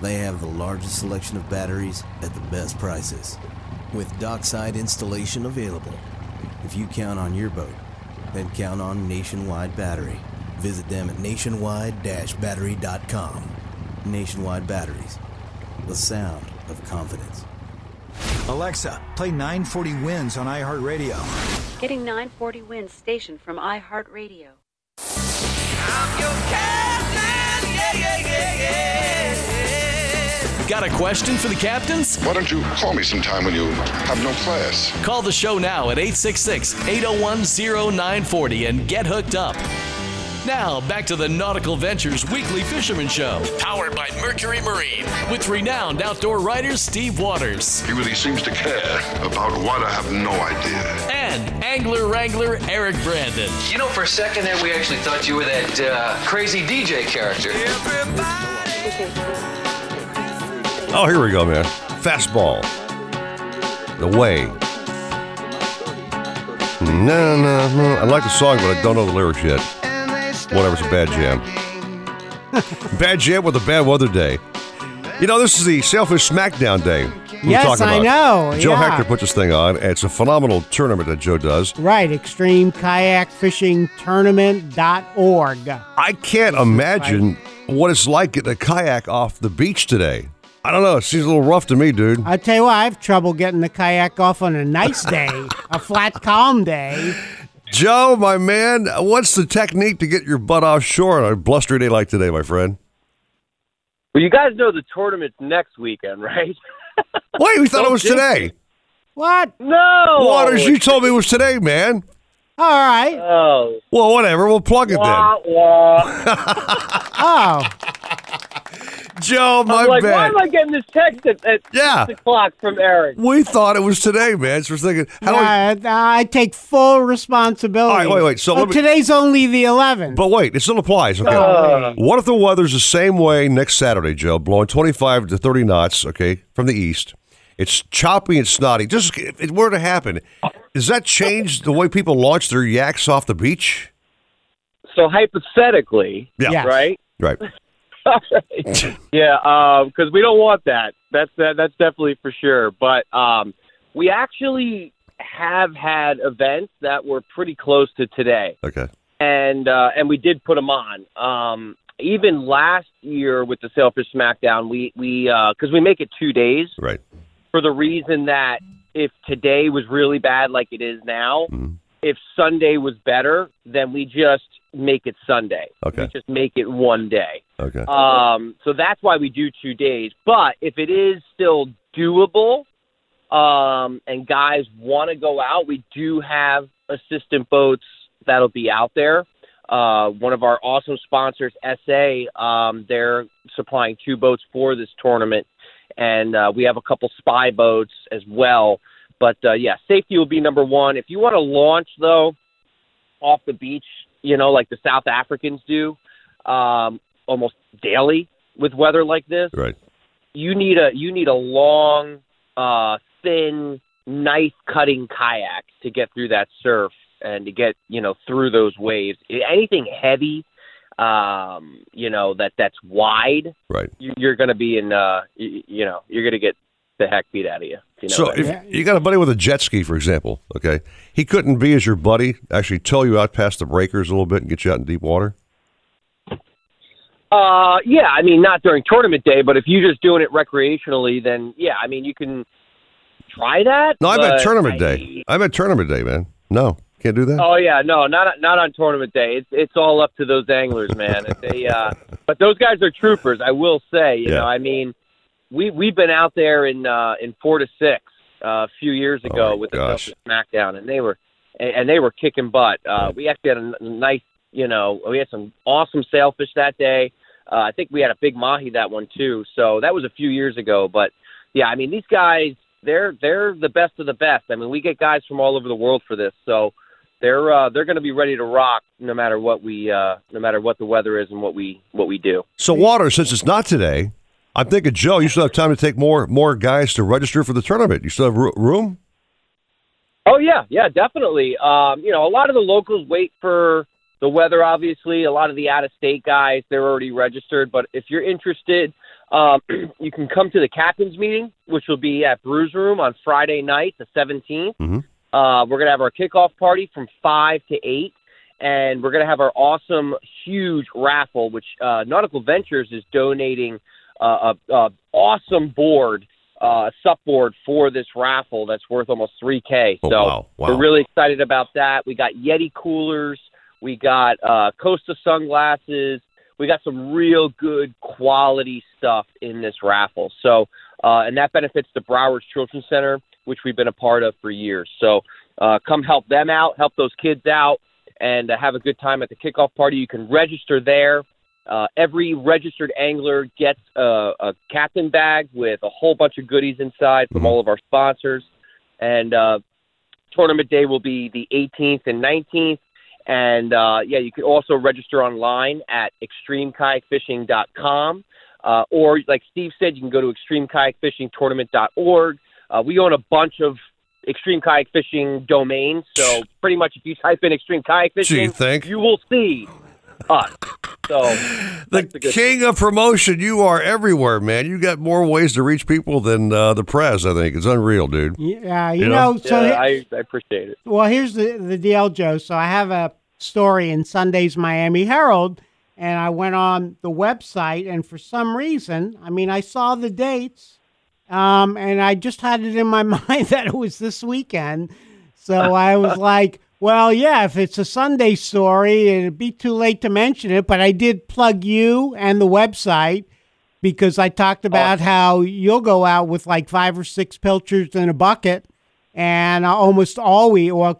They have the largest selection of batteries at the best prices, with dockside installation available. If you count on your boat, then count on Nationwide Battery. Visit them at nationwide dash battery dot com. Nationwide Batteries, the sound of confidence. Alexa, play nine forty Wins on iHeartRadio. Getting nine forty Wins station from iHeartRadio. I'm your captain, yeah, yeah, yeah, yeah. Got a question for the captains? Why don't you call me sometime when you have no class? Call the show now at eight six six, eight oh one, oh nine four oh and get hooked up. Now, back to the Nautical Ventures Weekly Fisherman Show, powered by Mercury Marine, with renowned outdoor writer Steve Waters. He really seems to care about what, I have no idea. And angler wrangler Eric Brandon. You know, for a second there, we actually thought you were that uh, crazy D J character. Everybody. Oh, here we go, man. Fastball. The Way. No, no, no. I like the song, but I don't know the lyrics yet. Whatever, it's a bad jam. Bad jam with a bad weather day. You know, this is the Sailfish Smackdown Day. We yes, I know. Joe yeah. Hector put this thing on. It's a phenomenal tournament that Joe does. Right, Extreme Kayak Fishing Tournament dot org. I can't imagine what it's like getting a kayak off the beach today. I don't know. It seems a little rough to me, dude. I'll tell you what, I have trouble getting the kayak off on a nice day, a flat, calm day. Joe, my man, what's the technique to get your butt offshore on a blustery day like today, my friend? Well, you guys know the tournament's next weekend, right? Wait, we thought Don't it was today. What? No. Waters, you told me it was today, man. All right. Oh. Well, whatever. We'll plug it wah, then. Wah. Oh. Joe, my I'm like, bad. Why am I getting this text at, at yeah. six o'clock from Eric? We thought it was today, man. So I was thinking, how nah, do we... I take full responsibility. All right, wait, wait. So oh, me... today's only the eleventh. But wait, it still applies. Okay. Uh... What if the weather's the same way next Saturday, Joe, blowing twenty-five to thirty knots, okay, from the east? It's choppy and snotty. Just if it were to happen, does that change the way people launch their yaks off the beach? So hypothetically, yeah. yes. right? Right. All right. Yeah, because um, we don't want that. That's that, that's definitely for sure. But um, we actually have had events that were pretty close to today. Okay. And uh, and we did put them on. Um, even last year with the Sailfish Smackdown, we we because uh, we make it two days. Right. For the reason that if today was really bad like it is now, mm. if Sunday was better, then we just make it Sunday. Okay. We just make it one day. Okay. Um, so that's why we do two days. But if it is still doable um, and guys want to go out, we do have assistant boats that'll be out there. Uh, one of our awesome sponsors, S A, um, they're supplying two boats for this tournament. And uh, we have a couple spy boats as well. But, uh, yeah, safety will be number one. If you want to launch, though, off the beach, you know, like the South Africans do um, almost daily with weather like this, right. you need a you need a long, uh, thin, knife-cutting kayak to get through that surf and to get, you know, through those waves. Anything heavy. Um, you know that that's wide. Right, you, you're going to be in. Uh, you, you know, you're going to get the heck beat out of you. you know so, if I mean. you got a buddy with a jet ski, for example, okay, he couldn't be as your buddy. Actually, tow you out past the breakers a little bit and get you out in deep water. Uh, yeah, I mean, not during tournament day, but if you're just doing it recreationally, then yeah, I mean, you can try that. No, I'm at tournament I... day. I'm at tournament day, man. No. Can't do that. Oh yeah, no, not not on tournament day. It's it's all up to those anglers, man. If they, uh, but those guys are troopers. I will say, you yeah. know, I mean, we we've been out there in uh, in four to six uh, a few years ago oh with the Sailfish Smackdown, and they were and, and they were kicking butt. Uh, right. We actually had a nice, you know, we had some awesome sailfish that day. Uh, I think we had a big mahi that one too. So that was a few years ago, but yeah, I mean, these guys, they're they're the best of the best. I mean, we get guys from all over the world for this, so. They're uh, they're going to be ready to rock no matter what we uh, no matter what the weather is and what we what we do. So, Water, since it's not today, I'm thinking, Joe, you still have time to take more more guys to register for the tournament. You still have r- room? Oh yeah, yeah, definitely. Um, you know, a lot of the locals wait for the weather. Obviously, a lot of the out of state guys, they're already registered. But if you're interested, um, you can come to the captain's meeting, which will be at Brews Room on Friday night, the seventeenth. Mm-hmm. Uh, we're going to have our kickoff party from five to eight, and we're going to have our awesome, huge raffle, which uh, Nautical Ventures is donating an uh, awesome board, a uh, sup board for this raffle that's worth almost three K. Oh, so wow. Wow. We're really excited about that. We got Yeti coolers. We got uh, Costa sunglasses. We got some real good quality stuff in this raffle. So, uh, and that benefits the Broward's Children's Center, which we've been a part of for years. So uh, come help them out, help those kids out, and uh, have a good time at the kickoff party. You can register there. Uh, every registered angler gets a, a captain bag with a whole bunch of goodies inside from all of our sponsors. And uh, tournament day will be the eighteenth and nineteenth. And, uh, yeah, you can also register online at extreme kayak fishing dot com. Uh, or, like Steve said, you can go to extreme kayak fishing tournament dot org. Uh, we own a bunch of extreme kayak fishing domains, so pretty much if you type in extreme kayak fishing, you, you will see us. So the, the king thing. of promotion, you are everywhere, man. You got more ways to reach people than uh, the press, I think. It's unreal, dude. Yeah, you, you know. know so yeah, I, I appreciate it. Well, here's the, the deal, Joe. So I have a story in Sunday's Miami Herald, and I went on the website, and for some reason, I mean, I saw the dates. Um, and I just had it in my mind that it was this weekend. So I was like, well, yeah, if it's a Sunday story, it'd be too late to mention it. But I did plug you and the website because I talked about oh. how you'll go out with like five or six pilchards in a bucket. And almost always, or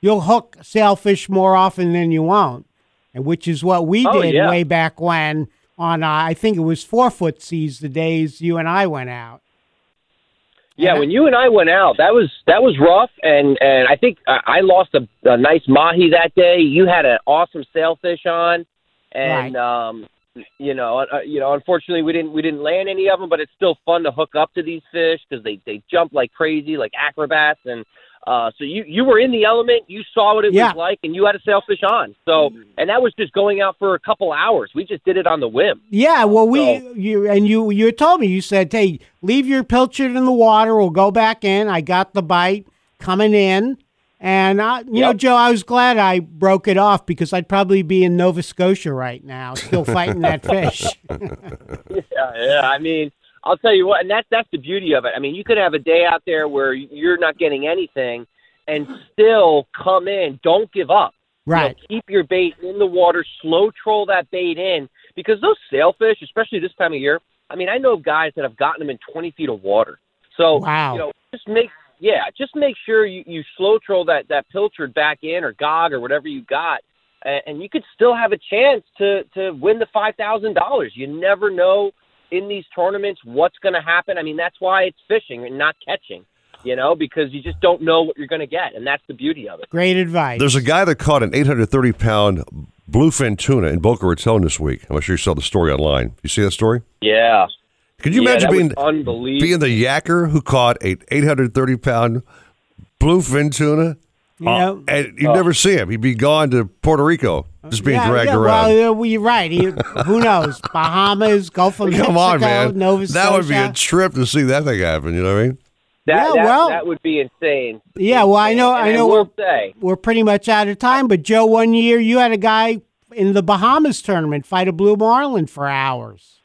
you'll hook sailfish more often than you won't, and which is what we oh, did yeah. way back when. on, uh, I think it was four-foot seas the days you and I went out. Yeah, when you and I went out, that was that was rough, and, and I think I lost a, a nice mahi that day. You had an awesome sailfish on, and right. um, you know, uh, you know, unfortunately we didn't we didn't land any of them, but it's still fun to hook up to these fish because they, they jump like crazy, like acrobats, and uh, so you, you were in the element, you saw what it yeah. was like, and you had a sailfish on. So, and that was just going out for a couple hours. We just did it on the whim. Yeah, well, we so, you and you you told me, you said, hey, leave your pilchard in the water. We'll go back in. I got the bite coming in. And, I, you yep. know, Joe, I was glad I broke it off because I'd probably be in Nova Scotia right now still fighting that fish. yeah, yeah, I mean, I'll tell you what, and that's, that's the beauty of it. I mean, you could have a day out there where you're not getting anything and still come in. Don't give up. Right. You know, keep your bait in the water. Slow troll that bait in because those sailfish, especially this time of year, I mean, I know guys that have gotten them in twenty feet of water. So, wow. you know, just make yeah, just make sure you, you slow troll that, that pilchard back in or gog or whatever you got, and, and you could still have a chance to, to win the five thousand dollars. You never know in these tournaments what's going to happen. I mean, that's why it's fishing and not catching, you know, because you just don't know what you're going to get, and that's the beauty of it. Great advice. There's a guy that caught an eight hundred thirty pound bluefin tuna in Boca Raton this week. I'm sure you saw the story online. You see that story? Yeah. Could you yeah, imagine being being the yacker who caught an eight hundred thirty pound bluefin tuna? You know, uh, and you'd uh, never see him. He'd be gone to Puerto Rico, just being yeah, dragged yeah, around. Well, you're right. He, who knows? Bahamas, Gulf of Mexico, Come on, man. Nova Scotia. That would be a trip to see that thing happen. You know what I mean? That, yeah, that, well, that would be insane. Yeah, well, I know. And I know. We're say. we're pretty much out of time. But Joe, one year you had a guy in the Bahamas tournament fight a blue marlin for hours.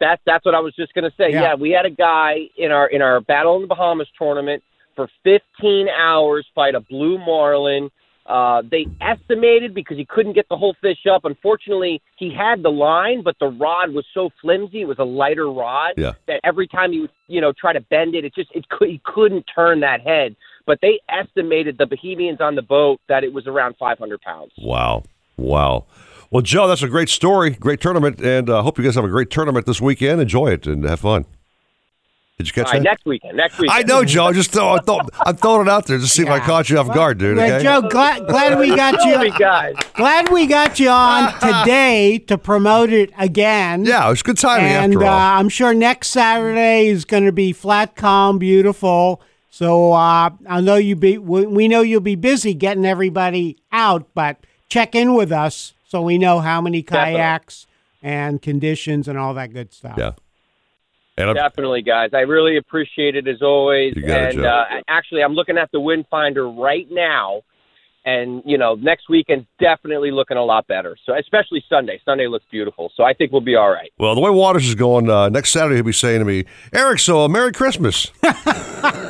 That's that's what I was just going to say. Yeah. yeah, we had a guy in our in our Battle in the Bahamas tournament for fifteen hours fight a blue marlin. Uh, they estimated because he couldn't get the whole fish up. Unfortunately, he had the line, but the rod was so flimsy. It was a lighter rod yeah. that every time he would, you know, try to bend it, it just it could, he couldn't turn that head. But they estimated the Bahamians on the boat that it was around five hundred pounds. Wow! Wow! Well, Joe, that's a great story, great tournament, and I uh, hope you guys have a great tournament this weekend. Enjoy it and have fun. Did you catch All right, that? Next weekend, next weekend. I know, Joe. Just throw, I thought, I'm throwing it out there to see yeah. if I caught you off well, guard, dude. Okay? Joe, glad, glad we got you. Glad we got you on today to promote it again. Yeah, it was good timing and, after all. And uh, I'm sure next Saturday is going to be flat, calm, beautiful. So uh, I know you be. We know you'll be busy getting everybody out, but check in with us. So we know how many kayaks Definitely. and conditions and all that good stuff. Yeah, and Definitely, guys. I really appreciate it as always. You got and it, uh, actually, I'm looking at the wind finder right now. And, you know, next weekend, definitely looking a lot better. So, especially Sunday. Sunday looks beautiful. So, I think we'll be all right. Well, the way Waters is going, uh, next Saturday he'll be saying to me, Eric, so uh, Merry Christmas. Happy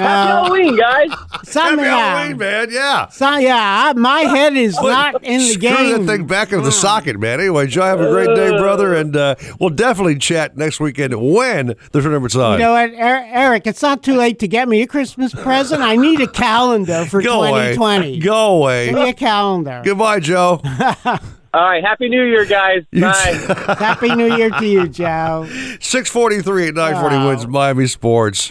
Halloween, guys! Somehow, Happy Halloween, man. Yeah, so, yeah. I, my head is not in the game. Screw that thing back into the socket, man. Anyway, Joe, have a great day, brother, and uh, we'll definitely chat next weekend when the tournament's on. You know what, Eric? It's not too late to get me a Christmas present. I need a calendar for Go twenty twenty. Away. Go away. Give me a calendar. Goodbye, Joe. All right, Happy New Year, guys. Bye. Happy New Year to you, Joe. six forty-three at nine forty oh. Wins Miami Sports.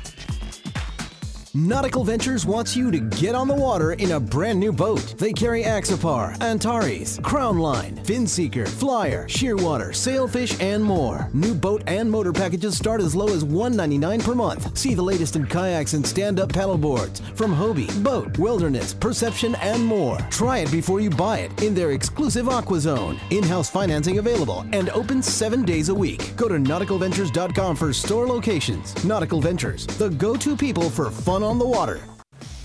Nautical Ventures wants you to get on the water in a brand new boat. They carry Axopar, Antares, Crownline, Finseeker, Flyer, Shearwater, Sailfish, and more. New boat and motor packages start as low as one hundred ninety-nine dollars per month. See the latest in kayaks and stand-up paddleboards from Hobie, Boat, Wilderness, Perception, and more. Try it before you buy it in their exclusive Aqua Zone. In-house financing available and open seven days a week. Go to nautical ventures dot com for store locations. Nautical Ventures, the go-to people for fun on the water.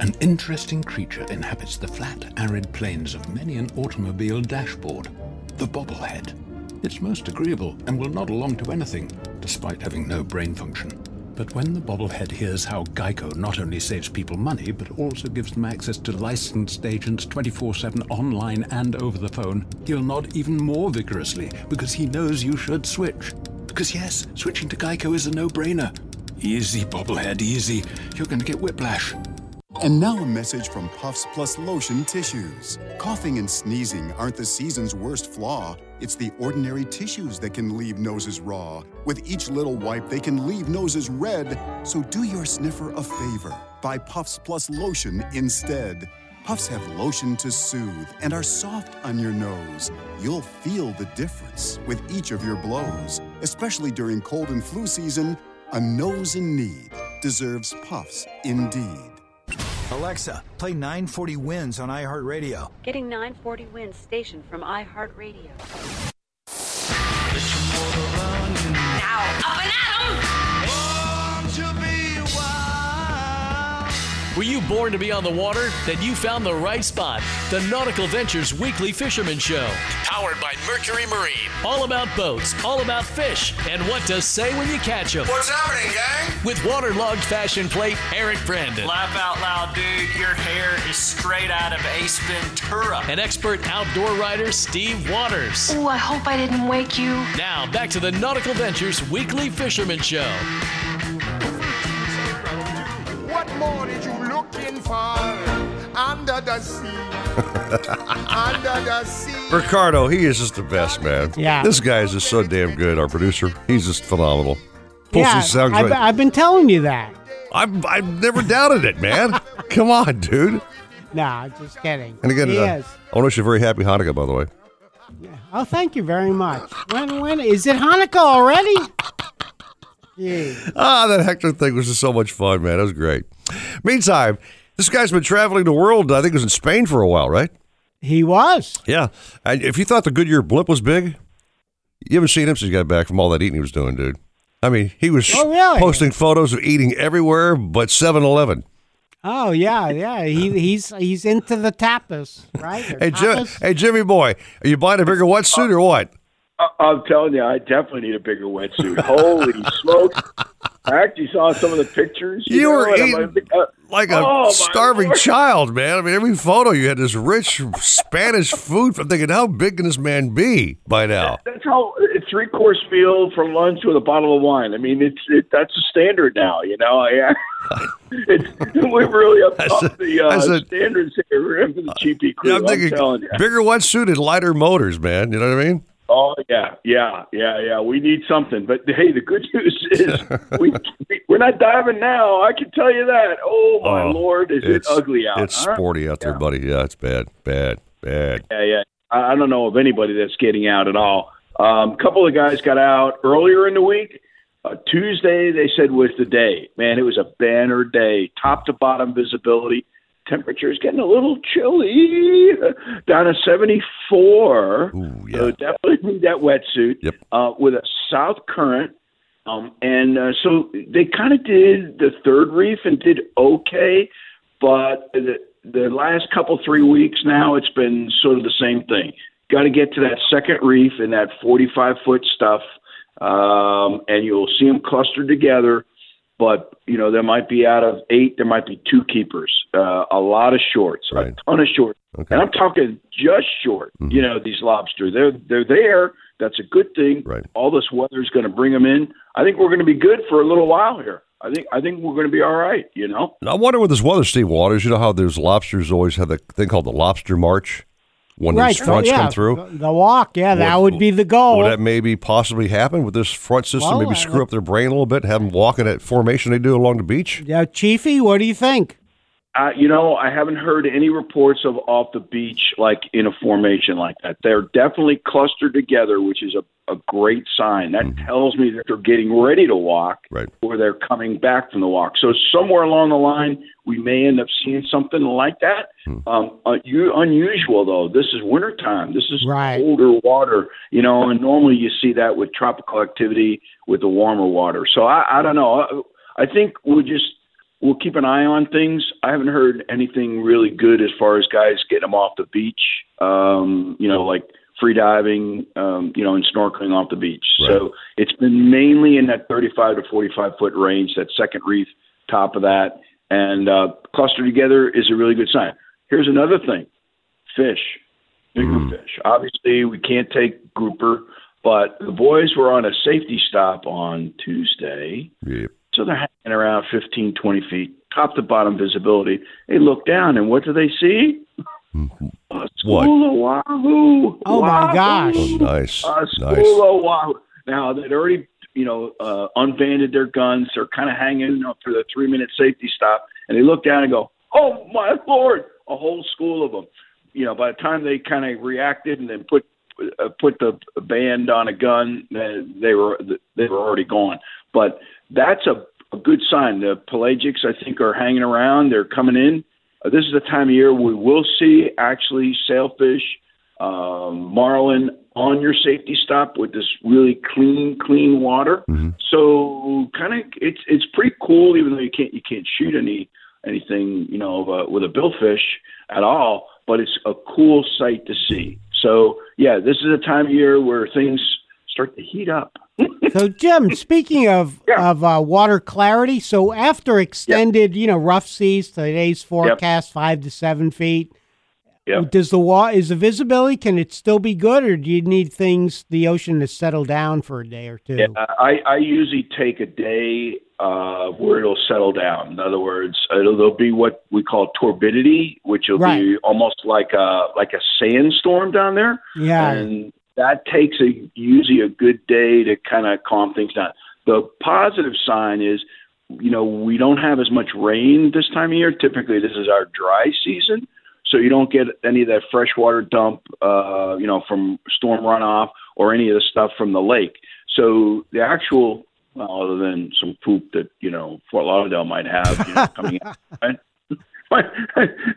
An interesting creature inhabits the flat, arid plains of many an automobile dashboard, the bobblehead. It's most agreeable and will nod along to anything, despite having no brain function. But when the bobblehead hears how Geico not only saves people money, but also gives them access to licensed agents twenty-four seven online and over the phone, he'll nod even more vigorously because he knows you should switch. Because yes, switching to Geico is a no-brainer. Easy, bobblehead, easy. You're going to get whiplash. And now a message from Puffs Plus Lotion tissues. Coughing and sneezing aren't the season's worst flaw. It's the ordinary tissues that can leave noses raw. With each little wipe, they can leave noses red. So do your sniffer a favor. Buy Puffs Plus Lotion instead. Puffs have lotion to soothe and are soft on your nose. You'll feel the difference with each of your blows. Especially during cold and flu season, a nose in need deserves Puffs indeed. Alexa, play nine forty Winds on iHeartRadio. Getting nine forty Winds station from iHeartRadio. Now, up and at 'em! Were you born to be on the water? Then you found the right spot. The Nautical Ventures Weekly Fisherman Show. Powered by Mercury Marine. All about boats, all about fish, and what to say when you catch them. What's happening, gang? With waterlogged fashion plate, Eric Brandon. Laugh out loud, dude. Your hair is straight out of Ace Ventura. And expert outdoor rider, Steve Waters. Ooh, I hope I didn't wake you. Now, back to the Nautical Ventures Weekly Fisherman Show. What more did you look in for? Under the sea. Under the sea. Ricardo, he is just the best, man. Yeah. This guy is just so damn good, our producer. He's just phenomenal. Pulls yeah, sounds I've, right. I've been telling you that. I've, I've never doubted it, man. Come on, dude. Nah, just kidding. And again, he uh, is. I want to wish you a very happy Hanukkah, by the way. Yeah. Oh, thank you very much. When, when is it Hanukkah already? Jeez. Ah, that Hector thing was just so much fun, man. That was great. Meantime, this guy's been traveling the world. I think it was in Spain for a while, right? He was. Yeah. And if you thought the Goodyear blimp was big, you haven't seen him since he got back from all that eating he was doing, dude. I mean, he was oh, really? posting photos of eating everywhere but seven eleven. Oh yeah, yeah. He he's he's into the tapas, right? Hey, tapas? Jim, hey, Jimmy boy, are you buying a bigger wetsuit or what? I, I'm telling you, I definitely need a bigger wetsuit. Holy smokes! I actually saw some of the pictures. You, you were eating like, uh, like a oh, starving child, man. I mean, every photo you had this rich Spanish food. I'm thinking, how big can this man be by now? That's how three course meal for lunch with a bottle of wine. I mean, it's it, that's the standard now. You know, yeah. It's, we're really up top the uh, a, standards here for the G P crew. Yeah, I'm, thinking I'm telling you, bigger wetsuit and lighter motors, man. You know what I mean? Oh yeah, yeah, yeah, yeah. We need something, but hey, the good news is we we're not diving now. I can tell you that. Oh my oh, Lord, is it ugly out? It's huh? sporty out there, yeah. buddy. Yeah, it's bad, bad, bad. Yeah, yeah. I, I don't know of anybody that's getting out at all. A um, couple of guys got out earlier in the week. Uh, Tuesday, they said, was the day. Man, it was a banner day, top to bottom visibility. Temperature is getting a little chilly, down to seventy-four. Ooh, yeah. So definitely need that wetsuit yep. uh, with a south current. Um, and uh, so they kind of did the third reef and did okay, but the, the last couple, three weeks now, it's been sort of the same thing. Got to get to that second reef and that forty-five foot stuff, um, and you'll see them clustered together. But, you know, there might be out of eight, there might be two keepers, uh, a lot of shorts, right. a ton of shorts. Okay. And I'm talking just short, mm-hmm. you know, these lobsters. They're they're there. That's a good thing. Right. All this weather is going to bring them in. I think we're going to be good for a little while here. I think I think we're going to be all right, you know. And I wonder with this weather, Steve Waters, you know how there's lobsters always have the thing called the lobster march? When right. these fronts oh, yeah. come through? The walk, yeah, that would, would be the goal. Would that maybe possibly happen with this front system? Well, maybe screw up their brain a little bit, have them walk in that formation they do along the beach? Yeah, Chiefy, what do you think? Uh, you know, I haven't heard any reports of off the beach, like in a formation like that. They're definitely clustered together, which is a, a great sign. That mm-hmm. tells me that they're getting ready to walk right. or they're coming back from the walk. So somewhere along the line, we may end up seeing something like that. Mm-hmm. Um, uh, you, unusual, though. This is wintertime. This is right. colder water, you know, and normally you see that with tropical activity with the warmer water. So I, I don't know. I, I think we'll just We'll keep an eye on things. I haven't heard anything really good as far as guys getting them off the beach, um, you know, like free diving, um, you know, and snorkeling off the beach. Right. So it's been mainly in that thirty-five to forty-five foot range, that second reef, top of that. And uh, clustered together is a really good sign. Here's another thing. Fish, bigger mm. fish. Obviously, we can't take grouper, but the boys were on a safety stop on Tuesday. Yep. So they're hanging around fifteen, twenty feet, top to bottom visibility. They look down, and what do they see? A school of wahoo. Oh, my gosh. Oh, nice. A school of wahoo. Now, they'd already, you know, uh, unbanded their guns. They're kind of hanging up for the three-minute safety stop, and they look down and go, oh, my Lord, a whole school of them. You know, by the time they kind of reacted and then put uh, put the band on a gun, they were they were already gone. But that's a, a good sign. The pelagics, I think, are hanging around. They're coming in. Uh, this is the time of year we will see, actually, sailfish, um, marlin on your safety stop with this really clean, clean water. Mm-hmm. So kind of it's it's pretty cool, even though you can't you can't shoot any anything, you know, uh, with a billfish at all. But it's a cool sight to see. So, yeah, this is a time of year where things start to heat up. So, Jim, speaking of yeah. of uh, water clarity, so after extended, yep. you know, rough seas, today's forecast yep. five to seven feet. Yep. Does the wa- is the visibility? Can it still be good, or do you need things the ocean to settle down for a day or two? Yeah, I, I usually take a day uh, where it'll settle down. In other words, it'll, there'll be what we call turbidity, which will right. be almost like a like a sandstorm down there. Yeah. And that takes a usually a good day to kind of calm things down. The positive sign is, you know, we don't have as much rain this time of year. Typically, this is our dry season, so you don't get any of that freshwater dump, uh, you know, from storm runoff or any of the stuff from the lake. So the actual, well, other than some poop that, you know, Fort Lauderdale might have, you know, coming out, right?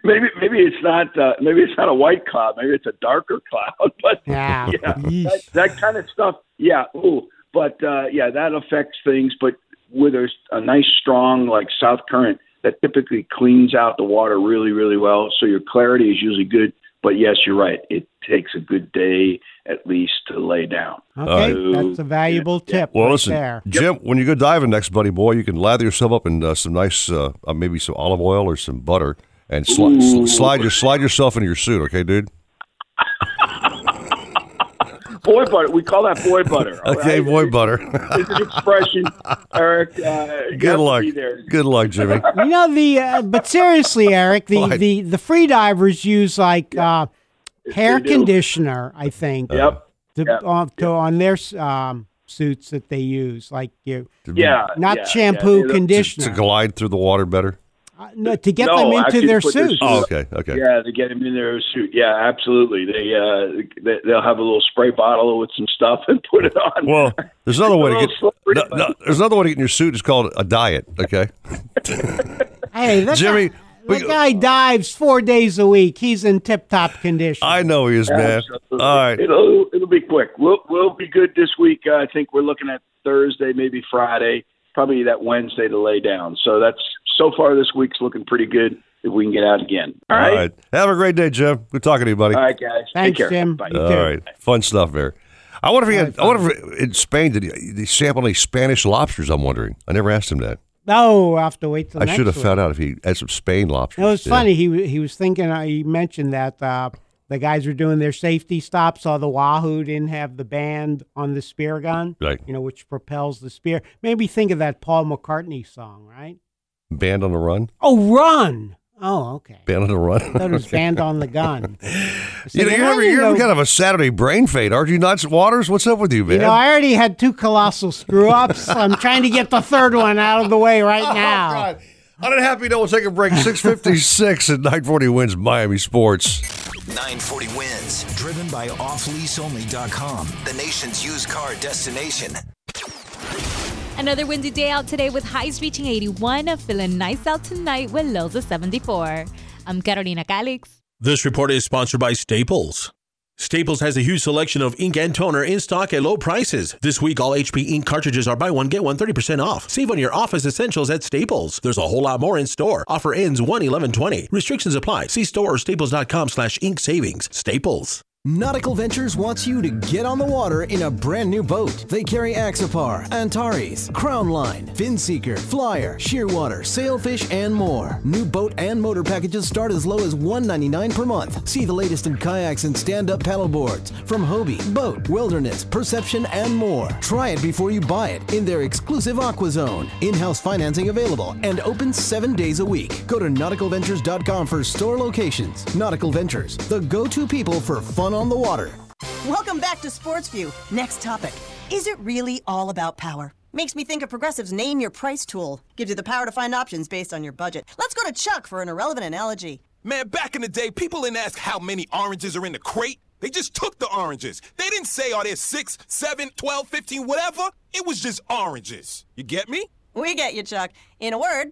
maybe maybe it's not uh, maybe it's not a white cloud. Maybe it's a darker cloud. But yeah, yeah that, that kind of stuff. Yeah. Ooh. But uh, yeah, that affects things. But with a, a nice strong like south current, that typically cleans out the water really, really well. So your clarity is usually good. But yes, you're right. It takes a good day at least to lay down. Okay, so, that's a valuable yeah, tip. Well, right listen, there. Jim, yep. when you go diving next, buddy boy, you can lather yourself up in uh, some nice, uh, uh, maybe some olive oil or some butter, and sli- sl- slide your, slide yourself into your suit. Okay, dude. Boy butter. We call that boy butter. Okay, right? boy it's, butter. It's an expression, Eric. Uh, Good luck. Good luck, Jimmy. You know, the uh, but seriously, Eric, the, the, the, the free divers use like uh, hair conditioner, I think. Yep. To, yep. Uh, to, yep. On their um, suits that they use, like you. Yeah. Not yeah, shampoo, yeah, conditioner. To, to glide through the water better. Uh, no, to get no, them into their suits. their suits. Oh, okay, okay. Yeah, to get them in their suit. Yeah, absolutely. They, uh, they they'll have a little spray bottle with some stuff and put it on. Well, there's another way to get. Slippery, no, no, there's another way to get in your suit. It's called a diet. Okay. Hey, that Jimmy, guy, we, that guy dives four days a week. He's in tip-top condition. I know he is, man. Absolutely. All right, it'll it'll be quick. We'll we'll be good this week. Uh, I think we're looking at Thursday, maybe Friday, probably that Wednesday to lay down. So that's. So far this week's looking pretty good if we can get out again. All right. All right. Have a great day, Jim. Good talking to you, buddy. All right, guys. Thanks, Take care. Jim. Bye. All right. Bye. Fun stuff there. I wonder if he had, I wonder if in Spain, did he, he sample any Spanish lobsters, I'm wondering. I never asked him that. No, I'll have to wait till I next I should have week. Found out if he had some Spain lobsters. It was yeah. funny. He, he was thinking, uh, he mentioned that uh, the guys were doing their safety stops, saw the Wahoo didn't have the band on the spear gun, right. you know, which propels the spear. Maybe think of that Paul McCartney song, right? Band on the Run? Oh, Run. Oh, okay. Band on the Run? I thought it was Band on the Gun. So you know, you're, having, you're having kind of a Saturday brain fade, aren't you, Nuts Waters? What's up with you, man? You know, I already had two colossal screw-ups. I'm trying to get the third one out of the way right oh, now. God. On a happy note, we'll take a break. six fifty-six and nine forty Wins Miami Sports. nine forty Wins, driven by off lease only dot com, the nation's used car destination. Another windy day out today with highs reaching eighty-one. Feeling nice out tonight with lows of seventy-four. I'm Carolina Calix. This report is sponsored by Staples. Staples has a huge selection of ink and toner in stock at low prices. This week, all H P ink cartridges are buy one, get one thirty percent off. Save on your office essentials at Staples. There's a whole lot more in store. Offer ends one eleven twenty. Restrictions apply. See store or staples dot com slash ink savings. Staples. Nautical Ventures wants you to get on the water in a brand new boat. They carry Axopar, Antares, Crownline, Finseeker, Flyer, Shearwater, Sailfish, and more. New boat and motor packages start as low as one ninety-nine per month. See the latest in kayaks and stand-up paddleboards from Hobie, Boat, Wilderness, Perception, and more. Try it before you buy it in their exclusive Aqua Zone. In-house financing available and open seven days a week. Go to nautical ventures dot com for store locations. Nautical Ventures, the go-to people for fun on the water. Welcome back to Sports View. Next topic. Is it really all about power? Makes me think of Progressive's Name Your Price tool. Gives you the power to find options based on your budget. Let's go to Chuck for an irrelevant analogy. Man, back in the day, people didn't ask how many oranges are in the crate. They just took the oranges. They didn't say, are there six, seven, twelve, fifteen, whatever. It was just oranges. You get me? We get you, Chuck. In a word,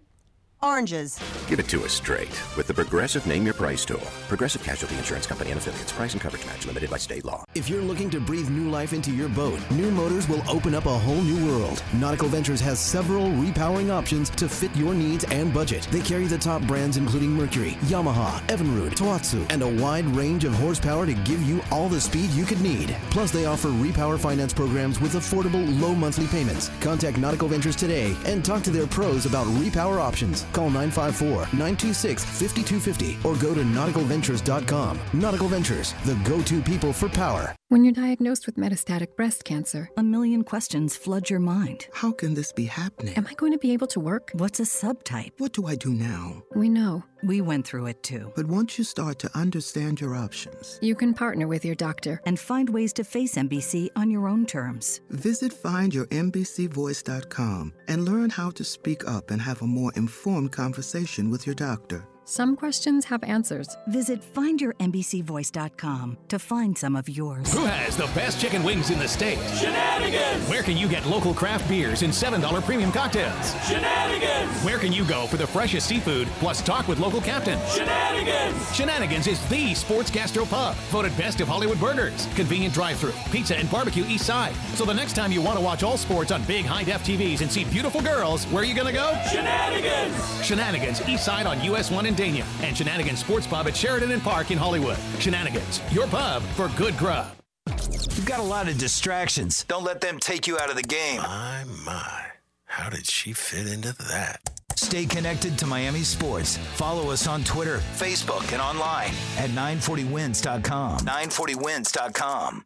oranges. Give it to us straight with the Progressive Name Your Price tool. Progressive Casualty Insurance Company and affiliates. Price and coverage match limited by state law. If you're looking to breathe new life into your boat, new motors will open up a whole new world. Nautical Ventures has several repowering options to fit your needs and budget. They carry the top brands including Mercury, Yamaha, Evinrude, Tohatsu, and a wide range of horsepower to give you all the speed you could need. Plus, they offer repower finance programs with affordable, low monthly payments. Contact Nautical Ventures today and talk to their pros about repower options. Call nine five four, nine two six, five two five zero or go to nautical ventures dot com. Nautical Ventures, the go-to people for power. When you're diagnosed with metastatic breast cancer, a million questions flood your mind. How can this be happening? Am I going to be able to work? What's a subtype? What do I do now? We know. We went through it too. But once you start to understand your options, you can partner with your doctor and find ways to face M B C on your own terms. Visit find your m b c voice dot com and learn how to speak up and have a more informed conversation with your doctor. Some questions have answers. Visit find your n b c voice dot com to find some of yours. Who has the best chicken wings in the state? Shenanigans! Where can you get local craft beers and seven dollar premium cocktails? Shenanigans! Where can you go for the freshest seafood plus talk with local captains? Shenanigans! Shenanigans is the sports gastro pub, voted best of Hollywood burgers, convenient drive-thru, pizza and barbecue east side. So the next time you want to watch all sports on big high-def T Vs and see beautiful girls, where are you going to go? Shenanigans! Shenanigans east side on U S one in Dania and Shenanigans Sports Pub at Sheridan and Park in Hollywood. Shenanigans, your pub for good grub. You've got a lot of distractions. Don't let them take you out of the game. My, my. How did she fit into that? Stay connected to Miami sports. Follow us on Twitter, Facebook, and online at nine forty wins dot com. nine forty wins dot com.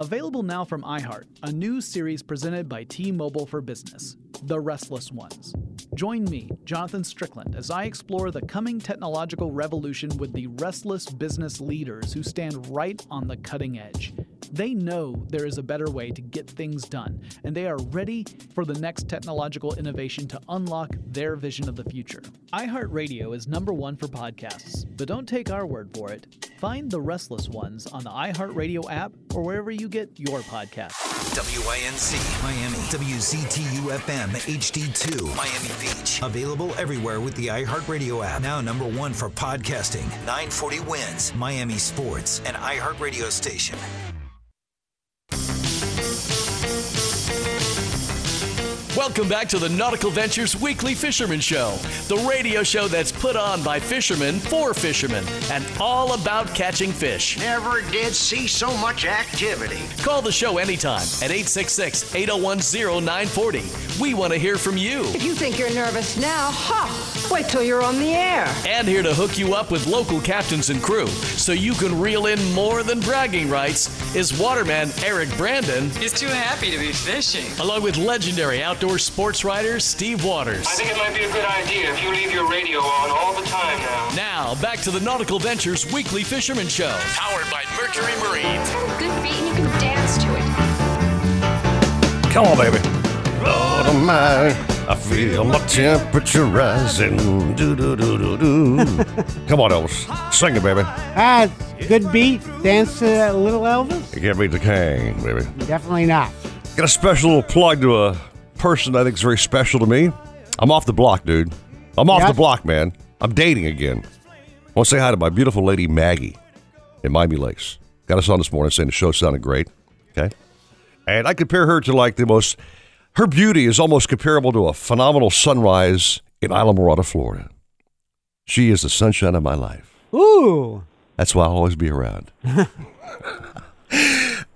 Available now from iHeart, a new series presented by T-Mobile for Business, The Restless Ones. Join me, Jonathan Strickland, as I explore the coming technological revolution with the restless business leaders who stand right on the cutting edge. They know there is a better way to get things done, and they are ready for the next technological innovation to unlock their vision of the future. iHeartRadio is number one for podcasts, but don't take our word for it. Find The Restless Ones on the iHeartRadio app or wherever you get your podcasts. W I N C Miami, W Z T U F M H D two, Miami Beach. Available everywhere with the iHeartRadio app. Now number one for podcasting. nine forty wins, Miami sports, and iHeartRadio station. Welcome back to the Nautical Ventures Weekly Fisherman Show, the radio show that's put on by fishermen for fishermen and all about catching fish. Never did see so much activity. Call the show anytime at eight six six, eight oh one, oh nine four oh. We want to hear from you. If you think you're nervous now, huh, wait till you're on the air. And here to hook you up with local captains and crew so you can reel in more than bragging rights is waterman Eric Brandon. He's too happy to be fishing. Along with legendary outdoor sports writer Steve Waters. I think it might be a good idea if you leave your radio on all the time now. Now, back to the Nautical Ventures Weekly Fisherman Show, powered by Mercury Marine. Good beat, and you can dance to it. Come on, baby. Lord of mine, I feel my temperature rising. Do, do, do, do, do. Come on, Elvis. Sing it, baby. Ah, good beat. Dance to uh, Little Elvis. You can't beat the king, baby. Definitely not. Got a special plug to a person I think is very special to me. I'm off the block, dude. I'm off yep. the block, man. I'm dating again. I want to say hi to my beautiful lady, Maggie, in Miami Lakes. Got us on this morning saying the show sounded great. Okay. And I compare her to like the most, her beauty is almost comparable to a phenomenal sunrise in Isla Mirada, Florida. She is the sunshine of my life. Ooh. That's why I'll always be around.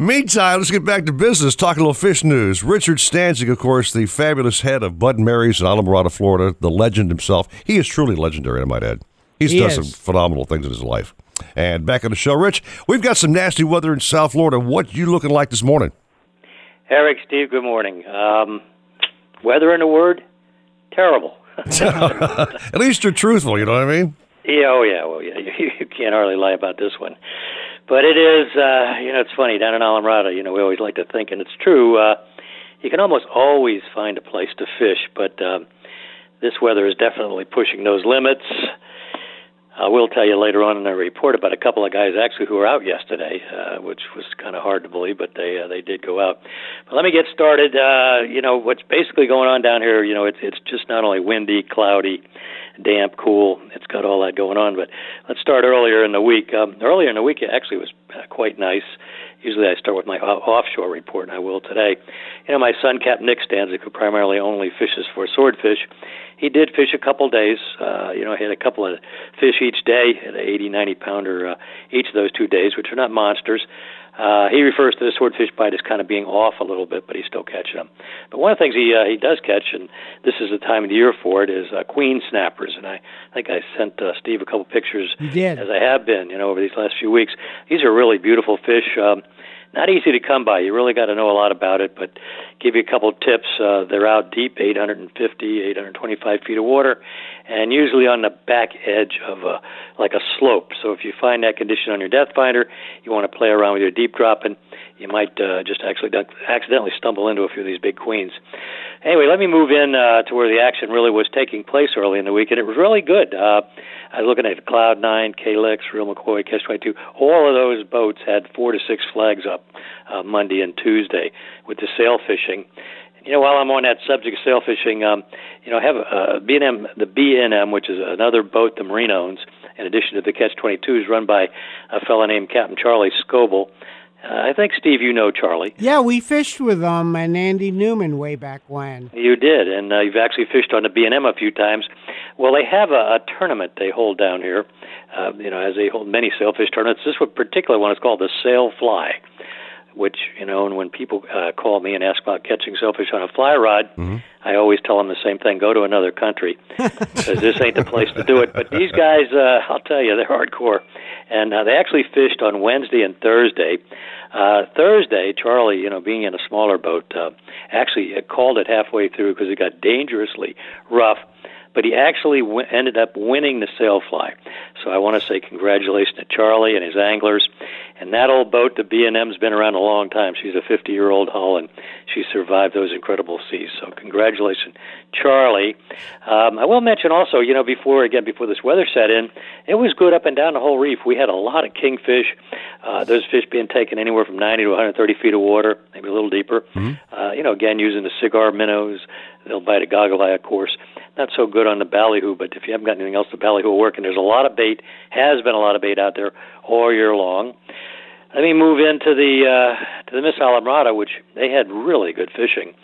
Meantime, let's get back to business, talking a little fish news. Richard Stanzig, of course, the fabulous head of Bud and Mary's in Isla Mirada, Florida, the legend himself. He is truly legendary, I might add. He's he done is. some phenomenal things in his life. And back on the show, Rich, we've got some nasty weather in South Florida. What you looking like this morning? Eric, Steve, good morning. Um, weather in a word, terrible. At least you're truthful, you know what I mean? Yeah, oh, yeah, well, yeah. You, you can't hardly lie about this one. But it is, uh, you know, it's funny, down in Isla Mirada, you know, we always like to think, and it's true, uh, you can almost always find a place to fish, but um, this weather is definitely pushing those limits. I will tell you later on in a report about a couple of guys actually who were out yesterday, uh, which was kind of hard to believe, but they uh, they did go out. But let me get started. Uh, you know, what's basically going on down here, you know, it's it's just not only windy, cloudy, damp, cool. It's got all that going on. But let's start earlier in the week. Um, earlier in the week, it actually was quite nice. Usually I start with my off- offshore report, and I will today. You know, my son, Captain Nick Stanzig, who primarily only fishes for swordfish, he did fish a couple days. Uh, you know, he had a couple of fish each day, an eighty, ninety-pounder uh, each of those two days, which are not monsters. Uh, he refers to the swordfish bite as kind of being off a little bit, but he's still catching them. But one of the things he uh, he does catch, and this is the time of the year for it, is uh, queen snappers. And I, I think I sent uh, Steve a couple pictures, as I have been, you know, over these last few weeks. These are really beautiful fish. Um, not easy to come by. You really got to know a lot about it, but give you a couple of tips. Uh, they're out deep, eight fifty, eight twenty-five feet of water, and usually on the back edge of a, like a slope. So if you find that condition on your depth finder, you want to play around with your deep dropping. You might uh, just actually accidentally stumble into a few of these big queens. Anyway, let me move in uh, to where the action really was taking place early in the week, and it was really good. Uh, I was looking at Cloud nine, K-Lex, Real McCoy, Catch twenty-two. All of those boats had four to six flags up uh, Monday and Tuesday with the sail fishing. You know, while I'm on that subject of sail fishing, um, you know, have uh, B and M, the B and M, which is another boat the Marine owns, in addition to the Catch twenty-twos, run by a fellow named Captain Charlie Scoble. Uh, I think, Steve, you know Charlie. Yeah, we fished with him and Andy Newman way back when. You did, and uh, you've actually fished on the B and M a few times. Well, they have a, a tournament they hold down here, uh, you know, as they hold many sailfish tournaments. This one, particular one, is called the Sail Fly, which, you know, and when people uh, call me and ask about catching sailfish on a fly rod, mm-hmm. I always tell them the same thing, go to another country, because this ain't the place to do it. But these guys, uh, I'll tell you, they're hardcore. And uh, they actually fished on Wednesday and Thursday. Uh, Thursday, Charlie, you know, being in a smaller boat, uh, actually called it halfway through because it got dangerously rough. But he actually w- ended up winning the sail fly. So I want to say congratulations to Charlie and his anglers. And that old boat, the B and M's, been around a long time. She's a fifty-year-old hull, and she survived those incredible seas. So congratulations, Charlie. Um, I will mention also, you know, before, again, before this weather set in, it was good up and down the whole reef. We had a lot of kingfish, uh, those fish being taken anywhere from ninety to one thirty feet of water, maybe a little deeper. Mm-hmm. Uh, you know, again, using the cigar minnows. They'll bite a goggle eye, of course. Not so good on the ballyhoo, but if you haven't got anything else, the ballyhoo will work. And there's a lot of bait, has been a lot of bait out there all year long. Let me move into the uh, to the Miss Alamrata, which they had really good fishing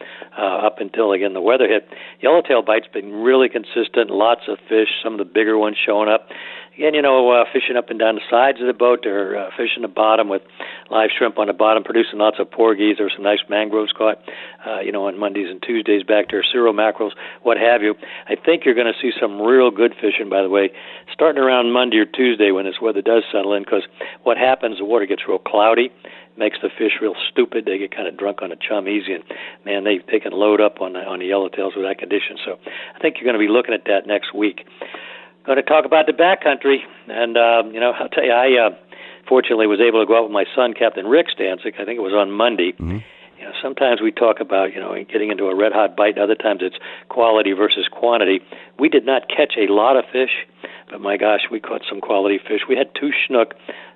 uh, up until, again, the weather hit. Yellowtail bite's been really consistent, lots of fish, some of the bigger ones showing up. Again, you know, uh, fishing up and down the sides of the boat. They're uh, fishing the bottom with live shrimp on the bottom, producing lots of porgies. There were some nice mangroves caught, uh, you know, on Mondays and Tuesdays back there, Cirro mackerels, what have you. I think you're going to see some real good fishing, by the way, starting around Monday or Tuesday when this weather does settle in, because what happens, the water gets real cloudy, makes the fish real stupid. They get kind of drunk on a chum easy, and, man, they, they can load up on the, on the yellowtails with that condition. So I think you're going to be looking at that next week. Going to talk about the backcountry, and, uh, you know, I'll tell you, I uh, fortunately was able to go out with my son, Captain Rick Stancic. I think it was on Monday. Mm-hmm. You know, sometimes we talk about, you know, getting into a red-hot bite, and other times it's quality versus quantity. We did not catch a lot of fish, but, my gosh, we caught some quality fish. We had two schnook.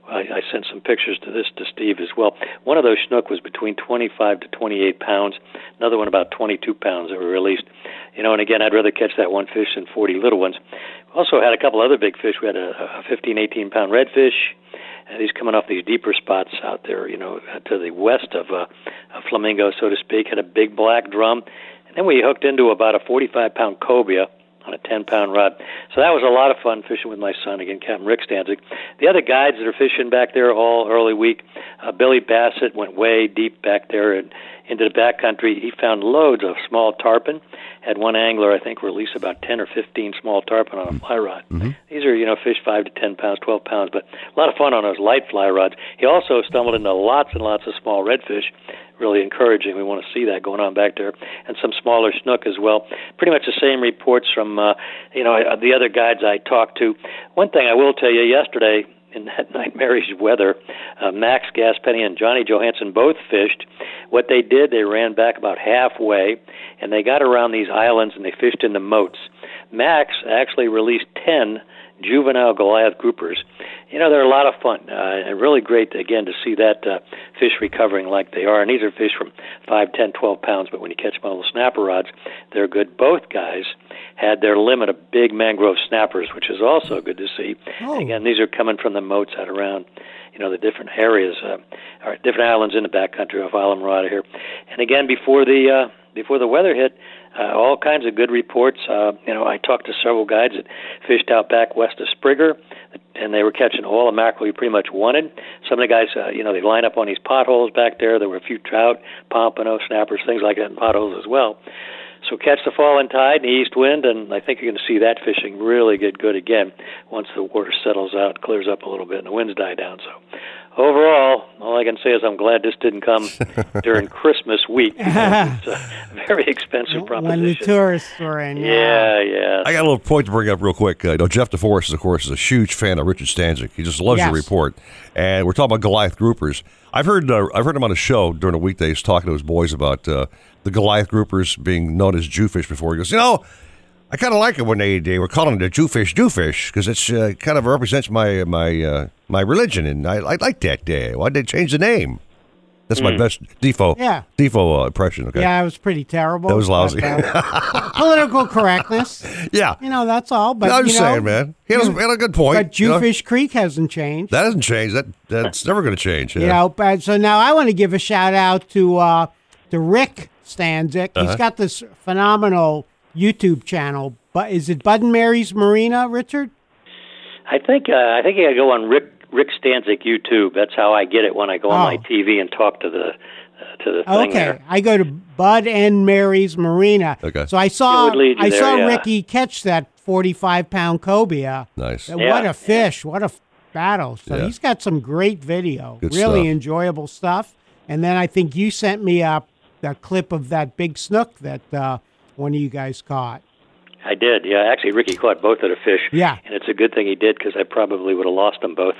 I, I sent some pictures to this to Steve as well. One of those schnook was between twenty-five to twenty-eight pounds, another one about twenty-two pounds that were released. You know, and again, I'd rather catch that one fish than forty little ones. We also had a couple other big fish. We had a, a fifteen, eighteen-pound redfish. And he's coming off these deeper spots out there, you know, to the west of uh, a flamingo, so to speak, had a big black drum. And then we hooked into about a forty-five-pound cobia on a ten-pound rod. So that was a lot of fun fishing with my son, again, Captain Rick Stancic. The other guides that are fishing back there all early week, uh, Billy Bassett went way deep back there and into the backcountry. He found loads of small tarpon. Had one angler, I think, release about ten or fifteen small tarpon on a fly rod. Mm-hmm. These are, you know, fish five to ten pounds, twelve pounds, but a lot of fun on those light fly rods. He also stumbled into lots and lots of small redfish. Really encouraging. We want to see that going on back there. And some smaller snook as well. Pretty much the same reports from, uh, you know, the other guides I talked to. One thing I will tell you, yesterday, in that nightmarish weather, uh, Max Gaspenny and Johnny Johansson both fished. What they did, they ran back about halfway, and they got around these islands, and they fished in the moats. Max actually released ten juvenile Goliath groupers. You know, they're a lot of fun, uh, and really great, again, to see that uh, fish recovering like they are. And these are fish from five, ten, twelve pounds, but when you catch them on little snapper rods, they're good. Both guys had their limit of big mangrove snappers, which is also good to see. Oh. And again, these are coming from the moats out around, you know, the different areas, uh, or different islands in the backcountry of Isla Mirada here. And again, before the uh, before the weather hit, Uh, all kinds of good reports. Uh, you know, I talked to several guides that fished out back west of Sprigger, and they were catching all the mackerel you pretty much wanted. Some of the guys, uh, you know, they line up on these potholes back there. There were a few trout, pompano, snappers, things like that in potholes as well. So catch the falling tide and the east wind, and I think you're going to see that fishing really get good again once the water settles out, clears up a little bit, and the winds die down. So overall, all I can say is I'm glad this didn't come during Christmas week. It's a very expensive proposition. When the tourists were in. Yeah, yeah. yeah. I got a little point to bring up real quick. Uh, you know, Jeff DeForest, of course, is a huge fan of Richard Stanzik. He just loves yes. the report. And we're talking about Goliath groupers. I've heard uh, I've heard him on a show during the weekdays talking to his boys about uh, the Goliath groupers being known as Jewfish before. He goes, you know, I kind of like it when they, they were calling it a Jewfish, Jewfish, because it uh, kind of represents my my uh, my religion, and I, I like that day. Why'd they change the name? That's my mm. best Defoe yeah. Defoe uh, impression. Okay. Yeah, it was pretty terrible. That was lousy. Political correctness. Yeah. You know, that's all. But, no, I'm you just know, saying, man. He had, you, a, had a good point. But Jewfish you know? Creek hasn't changed. That hasn't changed. That That's never going to change. Yeah. You know, but, so now I want to give a shout-out to, uh, to Rick Stanzik. Uh-huh. He's got this phenomenal YouTube channel. But is it Bud and Mary's Marina, Richard? I think uh, I think you got to go on Rick. Rick Stanzik YouTube. That's how I get it when I go oh. on my T V and talk to the uh, to the thing. Okay, there. I go to Bud and Mary's Marina. Okay, so I saw I there, saw yeah. Ricky catch that forty-five pound cobia. Nice. What yeah. a fish! Yeah. What a battle! So yeah. he's got some great video. Good really stuff. Enjoyable stuff. And then I think you sent me a, a clip of that big snook that uh, one of you guys caught. I did, yeah. Actually, Ricky caught both of the fish. Yeah. And it's a good thing he did because I probably would have lost them both.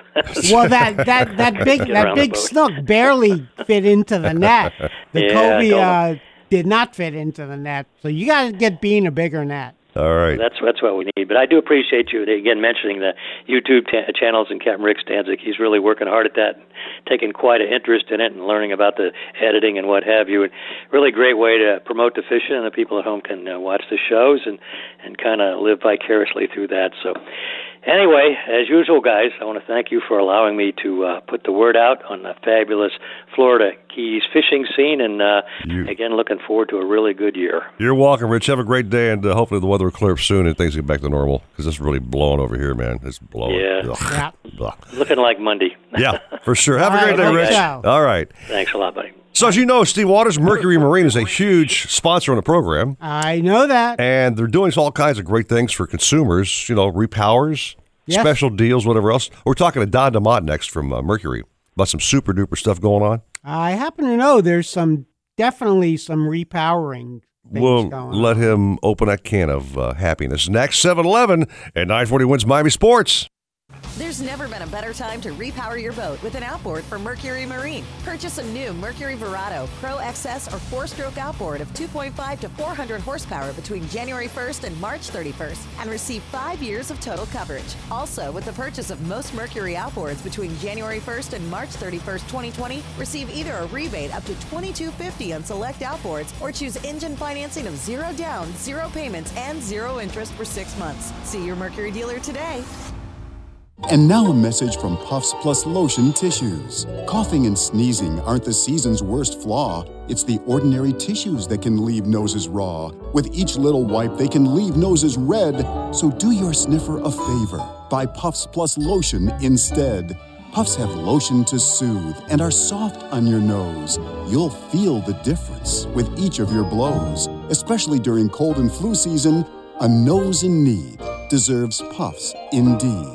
Well, that, that, that big that big snook barely fit into the net. The yeah, cobia uh, did not fit into the net. So you got to get Bean a bigger net. All right. That's that's what we need. But I do appreciate you, again, mentioning the YouTube t- channels and Captain Rick Stanzik. He's really working hard at that and taking quite an interest in it and learning about the editing and what have you. And really great way to promote the fishing, and the people at home can uh, watch the shows and, and kind of live vicariously through that. So anyway, as usual, guys, I want to thank you for allowing me to uh, put the word out on the fabulous Florida Keys fishing scene. And, uh, you, again, looking forward to a really good year. You're welcome, Rich. Have a great day, and uh, hopefully the weather will clear up soon and things get back to normal because it's really blowing over here, man. It's blowing. Yeah. yeah. Looking like Monday. Yeah, for sure. Have All a great right, day, Rich. Out. All right. Thanks a lot, buddy. So as you know, Steve Waters, Mercury Marine is a huge sponsor on the program. I know that. And they're doing all kinds of great things for consumers, you know, repowers, yes. special deals, whatever else. We're talking to Don DeMott next from uh, Mercury about some super-duper stuff going on. I happen to know there's some definitely some repowering things we'll going on. We'll let him open a can of uh, happiness. Next, seven eleven at nine forty Wins Miami Sports. There's never been a better time to repower your boat with an outboard from Mercury Marine. Purchase a new Mercury Verado, Pro X S, or four-stroke outboard of two point five to four hundred horsepower between January first and March thirty-first and receive five years of total coverage. Also, with the purchase of most Mercury outboards between January first and March thirty-first, twenty twenty, receive either a rebate up to twenty-two fifty on select outboards or choose engine financing of zero down, zero payments, and zero interest for six months. See your Mercury dealer today. And now a message from Puffs Plus Lotion Tissues. Coughing and sneezing aren't the season's worst flaw. It's the ordinary tissues that can leave noses raw. With each little wipe, they can leave noses red. So do your sniffer a favor. Buy Puffs Plus Lotion instead. Puffs have lotion to soothe and are soft on your nose. You'll feel the difference with each of your blows, especially during cold and flu season. A nose in need deserves Puffs indeed.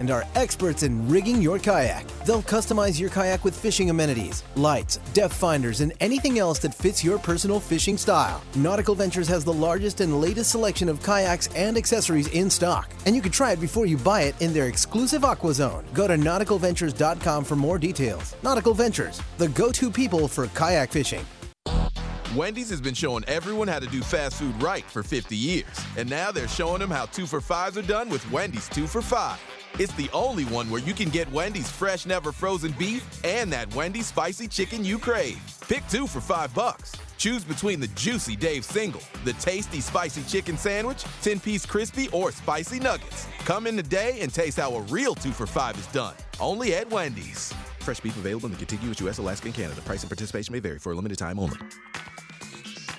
and are experts in rigging your kayak. They'll customize your kayak with fishing amenities, lights, depth finders, and anything else that fits your personal fishing style. Nautical Ventures has the largest and latest selection of kayaks and accessories in stock, and you can try it before you buy it in their exclusive Aqua Zone. Go to nautical ventures dot com for more details. Nautical Ventures, the go-to people for kayak fishing. Wendy's has been showing everyone how to do fast food right for fifty years, and now they're showing them how two for fives are done with Wendy's two for five. It's the only one where you can get Wendy's fresh, never frozen beef and that Wendy's spicy chicken you crave. Pick two for five bucks. Choose between the juicy Dave single, the tasty spicy chicken sandwich, ten-piece crispy, or spicy nuggets. Come in today and taste how a real two for five is done. Only at Wendy's. Fresh beef available in the contiguous U S, Alaska, and Canada. Price and participation may vary for a limited time only.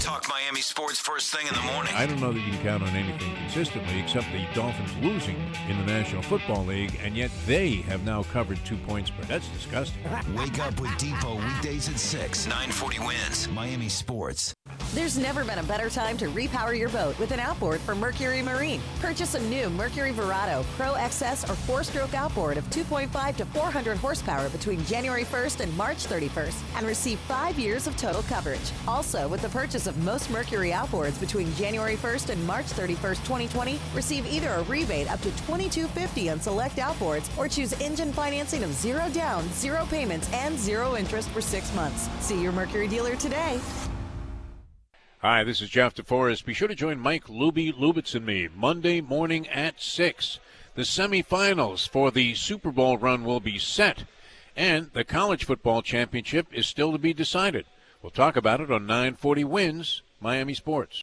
Talk Miami sports first thing in the morning. I don't know that you can count on anything consistently except the Dolphins losing in the National Football League, and yet they have now covered two points. But that's disgusting. Wake up with Depot weekdays at six. nine forty wins. Miami sports. There's never been a better time to repower your boat with an outboard from Mercury Marine. Purchase a new Mercury Verado, Pro X S, or four-stroke outboard of two point five to four hundred horsepower between January first and March thirty-first and receive five years of total coverage. Also, with the purchase of most Mercury outboards between January first and March thirty-first, twenty twenty, receive either a rebate up to twenty-two fifty on select outboards or choose engine financing of zero down, zero payments, and zero interest for six months. See your Mercury dealer today. Hi, this is Jeff DeForest. Be sure to join Mike Luby, Lubitz, and me Monday morning at six. The semifinals for the Super Bowl run will be set, and the college football championship is still to be decided. We'll talk about it on nine forty Wins, Miami Sports.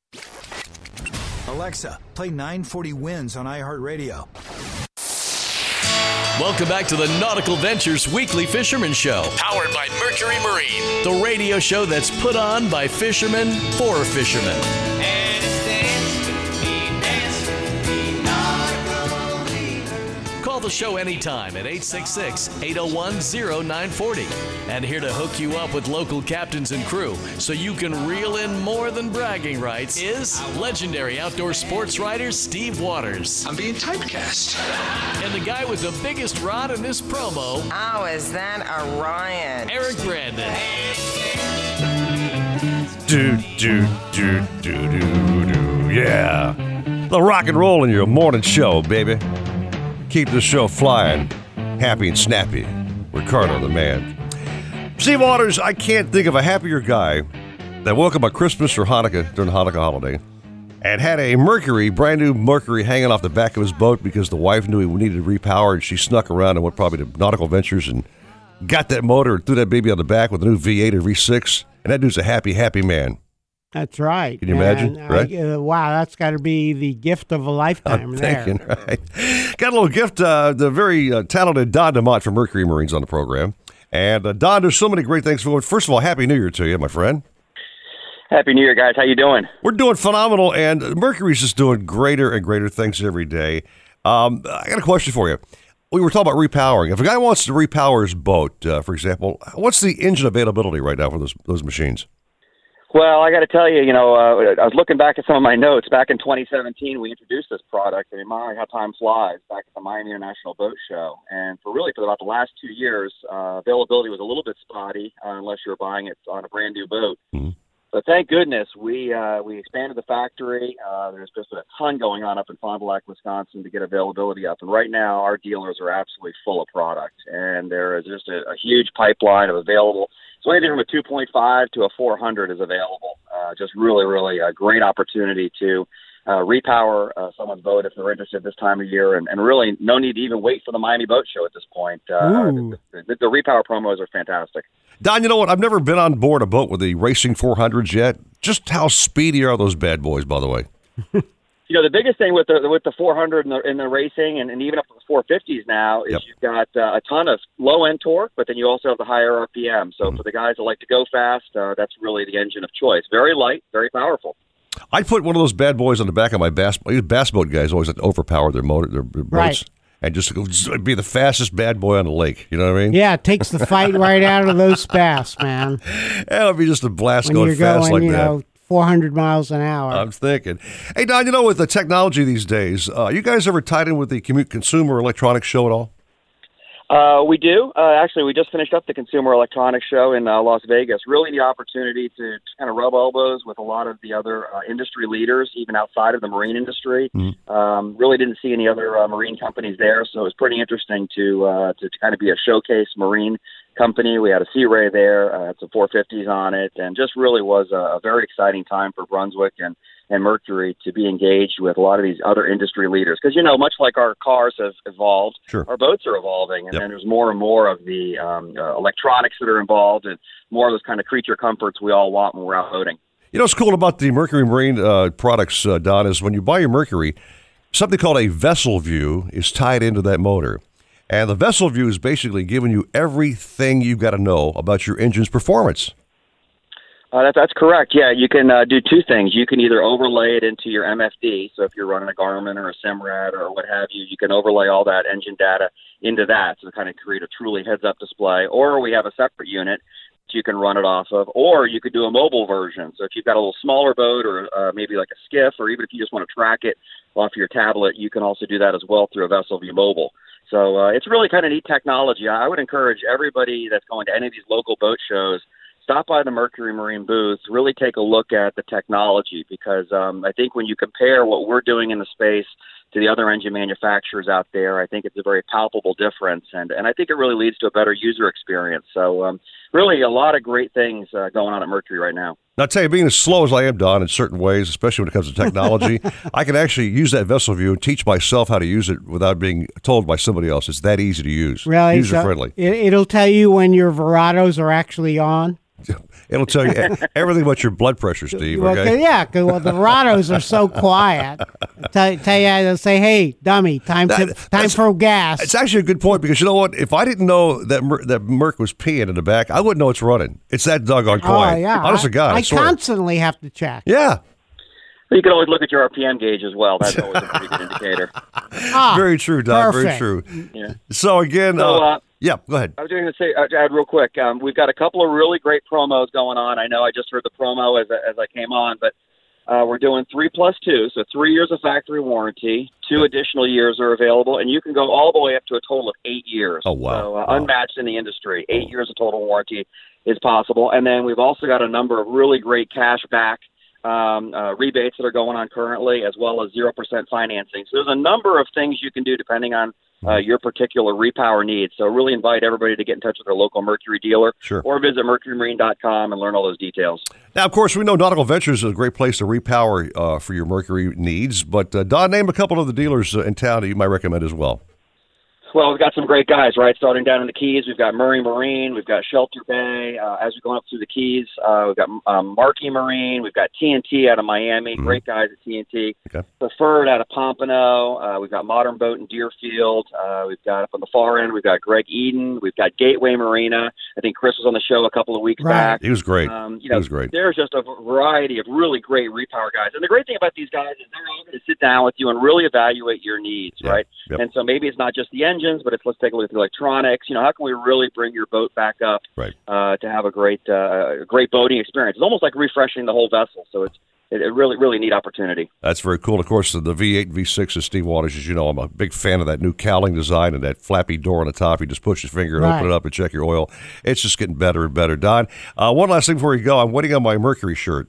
Alexa, play nine forty Wins on iHeartRadio. Welcome back to the Nautical Ventures Weekly Fisherman Show, powered by Mercury Marine, the radio show that's put on by fishermen for fishermen. And it's dance to me, dance to me, nautical fever. Call the show anytime at eight six six, eight oh one, oh nine four oh. And here to hook you up with local captains and crew so you can reel in more than bragging rights is legendary outdoor sports writer Steve Waters. I'm being typecast. And the guy with the biggest rod in this promo. Oh, is that Orion? Eric Brandon. Do, do, do, do, do, do. Yeah. The rock and roll in your morning show, baby. Keep the show flying. Happy and snappy. Ricardo the man. Steve Waters, I can't think of a happier guy that woke up on Christmas or Hanukkah during the Hanukkah holiday and had a Mercury, brand new Mercury, hanging off the back of his boat because the wife knew he needed to repower, and she snuck around and went probably to Nautical Ventures and got that motor and threw that baby on the back with a new V eight or V six, and that dude's a happy, happy man. That's right. Can you imagine? And right? I, uh, wow, that's got to be the gift of a lifetime. I'm thinking, there. Right? Got a little gift, uh, the very uh, talented Don DeMott from Mercury Marines on the program. And, uh, Don, there's so many great things for you. First of all, Happy New Year to you, my friend. Happy New Year, guys. How you doing? We're doing phenomenal, and Mercury's just doing greater and greater things every day. Um, I got a question for you. We were talking about repowering. If a guy wants to repower his boat, uh, for example, what's the engine availability right now for those those machines? Well, I got to tell you, you know, uh, I was looking back at some of my notes. Back in twenty seventeen, we introduced this product. I mean, my, how time flies, back at the Miami International Boat Show. And for really for about the last two years, uh, availability was a little bit spotty uh, unless you were buying it on a brand new boat. Mm-hmm. But thank goodness we uh, we expanded the factory. Uh, there's just a ton going on up in Fond du Lac, Wisconsin to get availability up. And right now our dealers are absolutely full of product. And there is just a, a huge pipeline of available. So anything from a two point five to a four hundred is available. Uh, just really, really a great opportunity to uh, repower uh, someone's boat if they're interested this time of year. And, and really no need to even wait for the Miami Boat Show at this point. Uh, the, the, the repower promos are fantastic. Don, you know what? I've never been on board a boat with the Racing four hundreds yet. Just how speedy are those bad boys, by the way? you know, the biggest thing with the with the four hundred and the, and the racing and, and even up to the four fifties now is yep. you've got uh, a ton of low-end torque, but then you also have the higher R P M. So mm-hmm. for the guys that like to go fast, uh, that's really the engine of choice. Very light, very powerful. I'd put one of those bad boys on the back of my bass boat. Bass boat guys always like to overpower their, motor, their boats. Right. And just be the fastest bad boy on the lake. You know what I mean? Yeah, it takes the fight right out of those bass, man. That'll be just a blast when going you're fast going, like you that. Know, four hundred miles an hour. I'm thinking. Hey, Don, you know, with the technology these days, uh, you guys ever tied in with the Consumer Electronics Show at all? Uh, we do. Uh, actually, we just finished up the Consumer Electronics Show in uh, Las Vegas. Really the opportunity to, to kind of rub elbows with a lot of the other uh, industry leaders, even outside of the marine industry. Mm-hmm. Um, really didn't see any other uh, marine companies there, so it was pretty interesting to, uh, to, to kind of be a showcase marine company. We had a Sea Ray there, uh, had some four fifties on it, and just really was a, a very exciting time for Brunswick and, and Mercury to be engaged with a lot of these other industry leaders. Because, you know, much like our cars have evolved, sure. our boats are evolving, and yep. then there's more and more of the um, uh, electronics that are involved and more of those kind of creature comforts we all want when we're out boating. You know what's cool about the Mercury Marine uh, products, uh, Don, is when you buy your Mercury, something called a vessel view is tied into that motor. And the vessel view is basically giving you everything you've got to know about your engine's performance. Uh, that, that's correct. Yeah, you can uh, do two things. You can either overlay it into your M F D. So if you're running a Garmin or a Simrad or what have you, you can overlay all that engine data into that to kind of create a truly heads-up display. Or we have a separate unit that you can run it off of. Or you could do a mobile version. So if you've got a little smaller boat or uh, maybe like a skiff, or even if you just want to track it off your tablet, you can also do that as well through a Vessel View Mobile. So uh, it's really kind of neat technology. I would encourage everybody that's going to any of these local boat shows, stop by the Mercury Marine booth, really take a look at the technology, because um, I think when you compare what we're doing in the space to the other engine manufacturers out there, I think it's a very palpable difference, and, and I think it really leads to a better user experience. So um, really a lot of great things uh, going on at Mercury right now. Now, I tell you, being as slow as I am, Don, in certain ways, especially when it comes to technology, I can actually use that vessel view and teach myself how to use it without being told by somebody else. It's that easy to use. Really? User-friendly. So it'll tell you when your Verados are actually on? It'll tell you everything about your blood pressure, Steve. Okay? Well, yeah, because well, the Verados are so quiet. Tell, tell you, they'll say, "Hey, dummy, time to, that, time for gas." It's actually a good point, because you know what? If I didn't know that Mer- that Merc was peeing in the back, I wouldn't know it's running. It's that doggone quiet. Oh yeah, honest to God, I, I constantly have to check. Yeah. You can always look at your R P M gauge as well. That's always a pretty good indicator. Ah, very true, Don. Perfect. Very true. Yeah. So again, so, uh, uh, yeah, go ahead. I was going to say, add real quick, um, we've got a couple of really great promos going on. I know I just heard the promo as, as I came on, but uh, we're doing three plus two, so three years of factory warranty. Two additional years are available, and you can go all the way up to a total of eight years. Oh, wow. So uh, wow. Unmatched in the industry. Eight years of total warranty is possible. And then we've also got a number of really great cash back Um, uh, rebates that are going on currently, as well as zero percent financing. So there's a number of things you can do depending on uh, your particular repower needs. So really invite everybody to get in touch with their local Mercury dealer, sure. or visit mercury marine dot com and learn all those details. Now, of course, we know Nautical Ventures is a great place to repower uh, for your Mercury needs, but uh, Don, name a couple of the dealers in town that you might recommend as well. Well, we've got some great guys, right? Starting down in the Keys, we've got Mercury Marine, we've got Shelter Bay. Uh, as we're going up through the Keys, uh, we've got um, Marquee Marine, we've got T N T out of Miami. Mm-hmm. Great guys at T N T. Okay. Preferred out of Pompano. Uh, we've got Modern Boat in Deerfield. Uh, we've got up on the far end, we've got Greg Eden. We've got Gateway Marina. I think Chris was on the show a couple of weeks right. back. He was great. Um, you know, he was great. There's just a variety of really great repower guys. And the great thing about these guys is they're all going to sit down with you and really evaluate your needs, yeah. right? Yep. And so maybe it's not just the engine, but it's, let's take a look at the electronics. You know, how can we really bring your boat back up right. uh, to have a great, uh, great boating experience? It's almost like refreshing the whole vessel. So it's a really, really neat opportunity. That's very cool. Of course, the V eight, V six of Steve Waters, as you know, I'm a big fan of that new cowling design and that flappy door on the top. You just push your finger and right. open it up and check your oil. It's just getting better and better. Don, uh, one last thing before you go. I'm waiting on my Mercury shirt.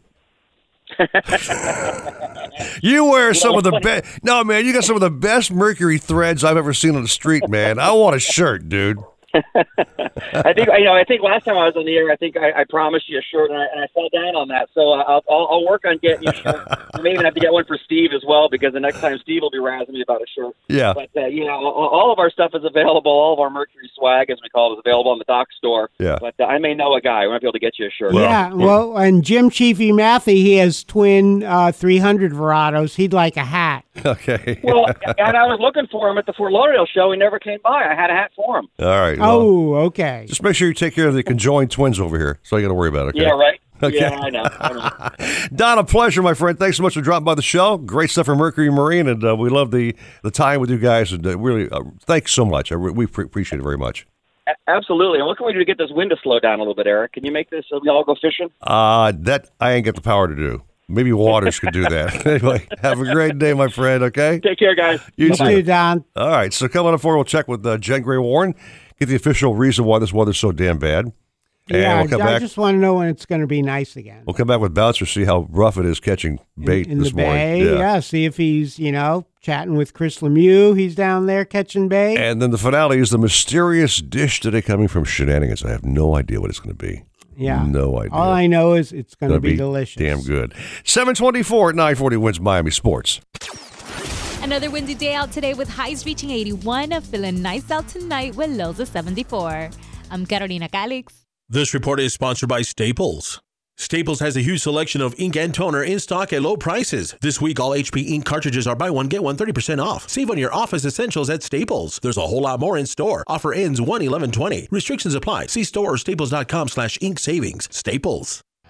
You wear you some of the best. No, man, you got some of the best Mercury threads I've ever seen on the street, man. I want a shirt, dude. I think you know. I think last time I was on the air, I think I, I promised you a shirt, and I, and I fell down on that. So I'll, I'll, I'll work on getting you a shirt. I may even have to get one for Steve as well, because the next time Steve will be razzing me about a shirt. Yeah. But uh, you know, all of our stuff is available. All of our Mercury swag, as we call it, is available on the dock store. Yeah. But uh, I may know a guy. I might be able to get you a shirt. Well, yeah. Well, and Jim Chiefy Mathy, he has twin uh, three hundred Verados. He'd like a hat. Okay. Well, and I was looking for him at the Fort Lauderdale show. He never came by. I had a hat for him. All right. Well, oh, okay. Just make sure you take care of the conjoined twins over here. So you got to worry about it. Okay? Yeah, right. Okay. Yeah, I know. I know. Don, a pleasure, my friend. Thanks so much for dropping by the show. Great stuff from Mercury Marine, and uh, we love the, the time with you guys. And uh, really, uh, thanks so much. I re- we pre- appreciate it very much. Absolutely. And what can we do to get this wind to slow down a little bit, Eric? Can you make this so we all go fishing? Uh, that I ain't got the power to do. Maybe Waters could do that. Anyway, have a great day, my friend, okay? Take care, guys. You Bye-bye. too, Don. All right, so coming up forward, we'll check with uh, Jen Gray Warren, get the official reason why this weather's so damn bad. And yeah, we'll come I back. just want to know when it's going to be nice again. We'll come back with Bouncer, see how rough it is catching bait in, in this the bay, morning. Yeah. yeah, see if he's, you know, chatting with Chris Lemieux. He's down there catching bait. And then the finale is the mysterious dish today coming from Shenanigans. I have no idea what it's going to be. Yeah. No idea. All I know is it's going to be, be delicious. Damn good. seven twenty-four at nine forty Wins Miami Sports. Another windy day out today with highs reaching eighty-one. Feeling nice out tonight with lows of seventy-four. I'm Carolina Calix. This report is sponsored by Staples. Staples has a huge selection of ink and toner in stock at low prices. This week, all H P ink cartridges are buy one, get one thirty percent off. Save on your office essentials at Staples. There's a whole lot more in store. Offer ends one eleven twenty. Restrictions apply. See store or staples.com slash ink savings. Staples.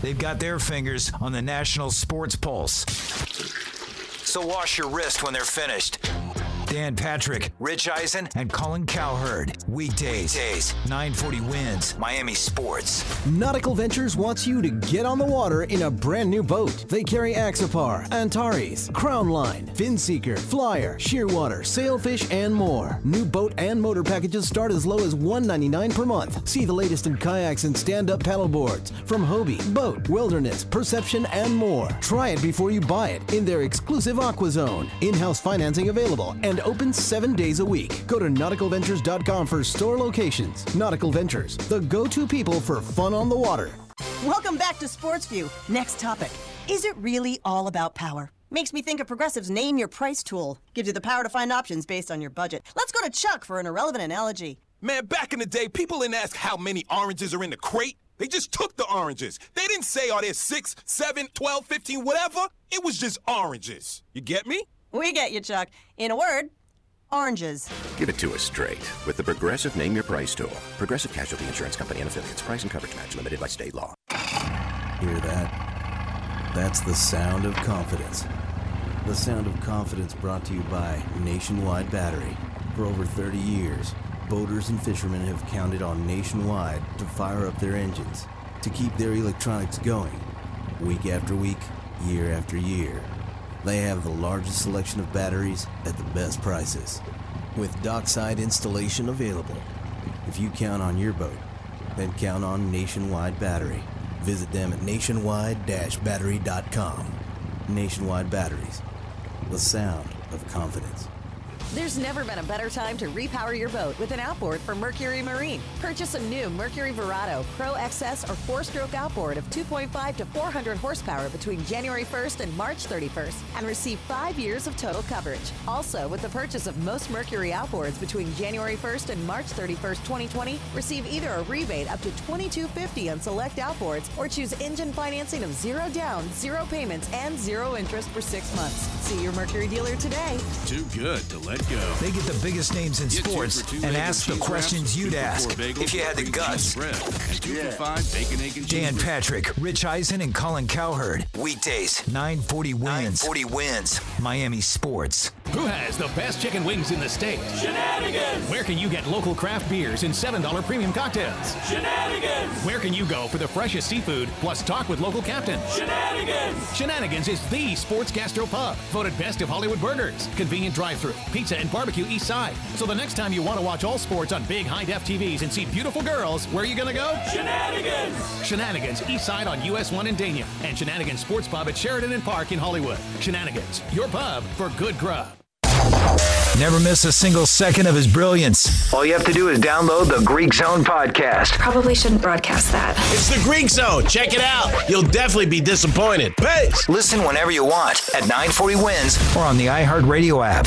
They've got their fingers on the national sports pulse. So wash your wrist when they're finished. Dan Patrick, Rich Eisen, and Colin Cowherd. Weekdays, Weekdays. nine forty Wins, Miami Sports. Nautical Ventures wants you to get on the water in a brand new boat. They carry Axopar, Antares, Crownline, Finseeker, Flyer, Shearwater, Sailfish, and more. New boat and motor packages start as low as one ninety-nine per month. See the latest in kayaks and stand-up paddleboards from Hobie, Boat, Wilderness, Perception, and more. Try it before you buy it in their exclusive Aqua Zone. In-house financing available and open seven days a week. Go to nautical ventures dot com for store locations. Nautical Ventures, the go-to people for fun on the water. Welcome back to Sports View. Next topic. Is it really all about power? Makes me think of Progressive's Name Your Price tool. Gives you the power to find options based on your budget. Let's go to Chuck for an irrelevant analogy. Man, back in the day, people didn't ask how many oranges are in the crate. They just took the oranges. They didn't say, are there six, seven, twelve, fifteen, whatever. It was just oranges. You get me? We get you, Chuck. In a word, oranges. Give it to us straight with the Progressive Name Your Price tool. Progressive Casualty Insurance Company and affiliates. Price and coverage match limited by state law. Hear that? That's the sound of confidence. The sound of confidence brought to you by Nationwide Battery. For over thirty years, boaters and fishermen have counted on Nationwide to fire up their engines, to keep their electronics going, week after week, year after year. They have the largest selection of batteries at the best prices, with dockside installation available. If you count on your boat, then count on Nationwide Battery. Visit them at nationwide dash battery dot com. Nationwide Batteries, the sound of confidence. There's never been a better time to repower your boat with an outboard from Mercury Marine. Purchase a new Mercury Verado, Pro X S, or four-stroke outboard of two point five to four hundred horsepower between January first and March thirty-first and receive five years of total coverage. Also, with the purchase of most Mercury outboards between January first and March thirty-first, twenty twenty, receive either a rebate up to twenty-two fifty on select outboards or choose engine financing of zero down, zero payments, and zero interest for six months. See your Mercury dealer today. Too good to let go. They get the biggest names in get sports two two and ask the questions wraps, you'd ask bagels, if you had the guts. Bread, and two yeah. for five, bacon, egg, and Dan Patrick, Rich Eisen, and Colin Cowherd. Weekdays, nine forty wins. nine forty wins. Miami Sports. Who has the best chicken wings in the state? Shenanigans! Where can you get local craft beers and seven dollar premium cocktails? Shenanigans! Where can you go for the freshest seafood, plus talk with local captains? Shenanigans! Shenanigans is the sports gastro pub, voted best of Hollywood burgers, convenient drive-thru, pizza and barbecue east side. So the next time you want to watch all sports on big high-def T Vs and see beautiful girls, where are you gonna go? Shenanigans! Shenanigans east side on U S one in Dania, and Shenanigans Sports Pub at Sheridan and Park in Hollywood. Shenanigans, your pub for good grub. Never miss a single second of his brilliance. All you have to do is download the Greek Zone podcast. Probably shouldn't broadcast that. It's the Greek Zone. Check it out. You'll definitely be disappointed. Peace. Listen whenever you want at nine forty wins or on the iHeartRadio app.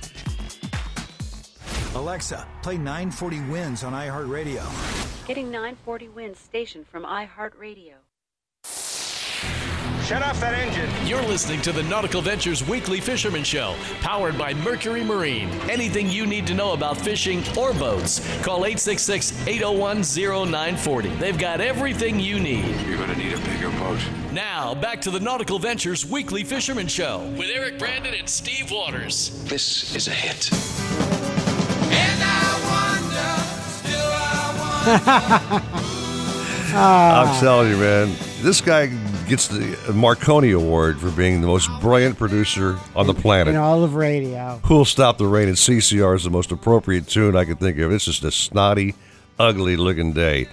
Alexa, play nine forty wins on iHeartRadio. Getting nine forty wins stationed from iHeartRadio. Shut off that engine. You're listening to the Nautical Ventures Weekly Fisherman Show, powered by Mercury Marine. Anything you need to know about fishing or boats, call eight six six, eight oh one, oh nine four oh. They've got everything you need. You're going to need a bigger boat. Now, back to the Nautical Ventures Weekly Fisherman Show with Eric Brandon and Steve Waters. This is a hit. And I wonder, still I wonder. Uh, I'm telling you, man, this guy gets the Marconi Award for being the most brilliant producer on the planet. In all of radio. Who'll Stop the Rain? And C C R is the most appropriate tune I could think of. It's just a snotty, ugly-looking day.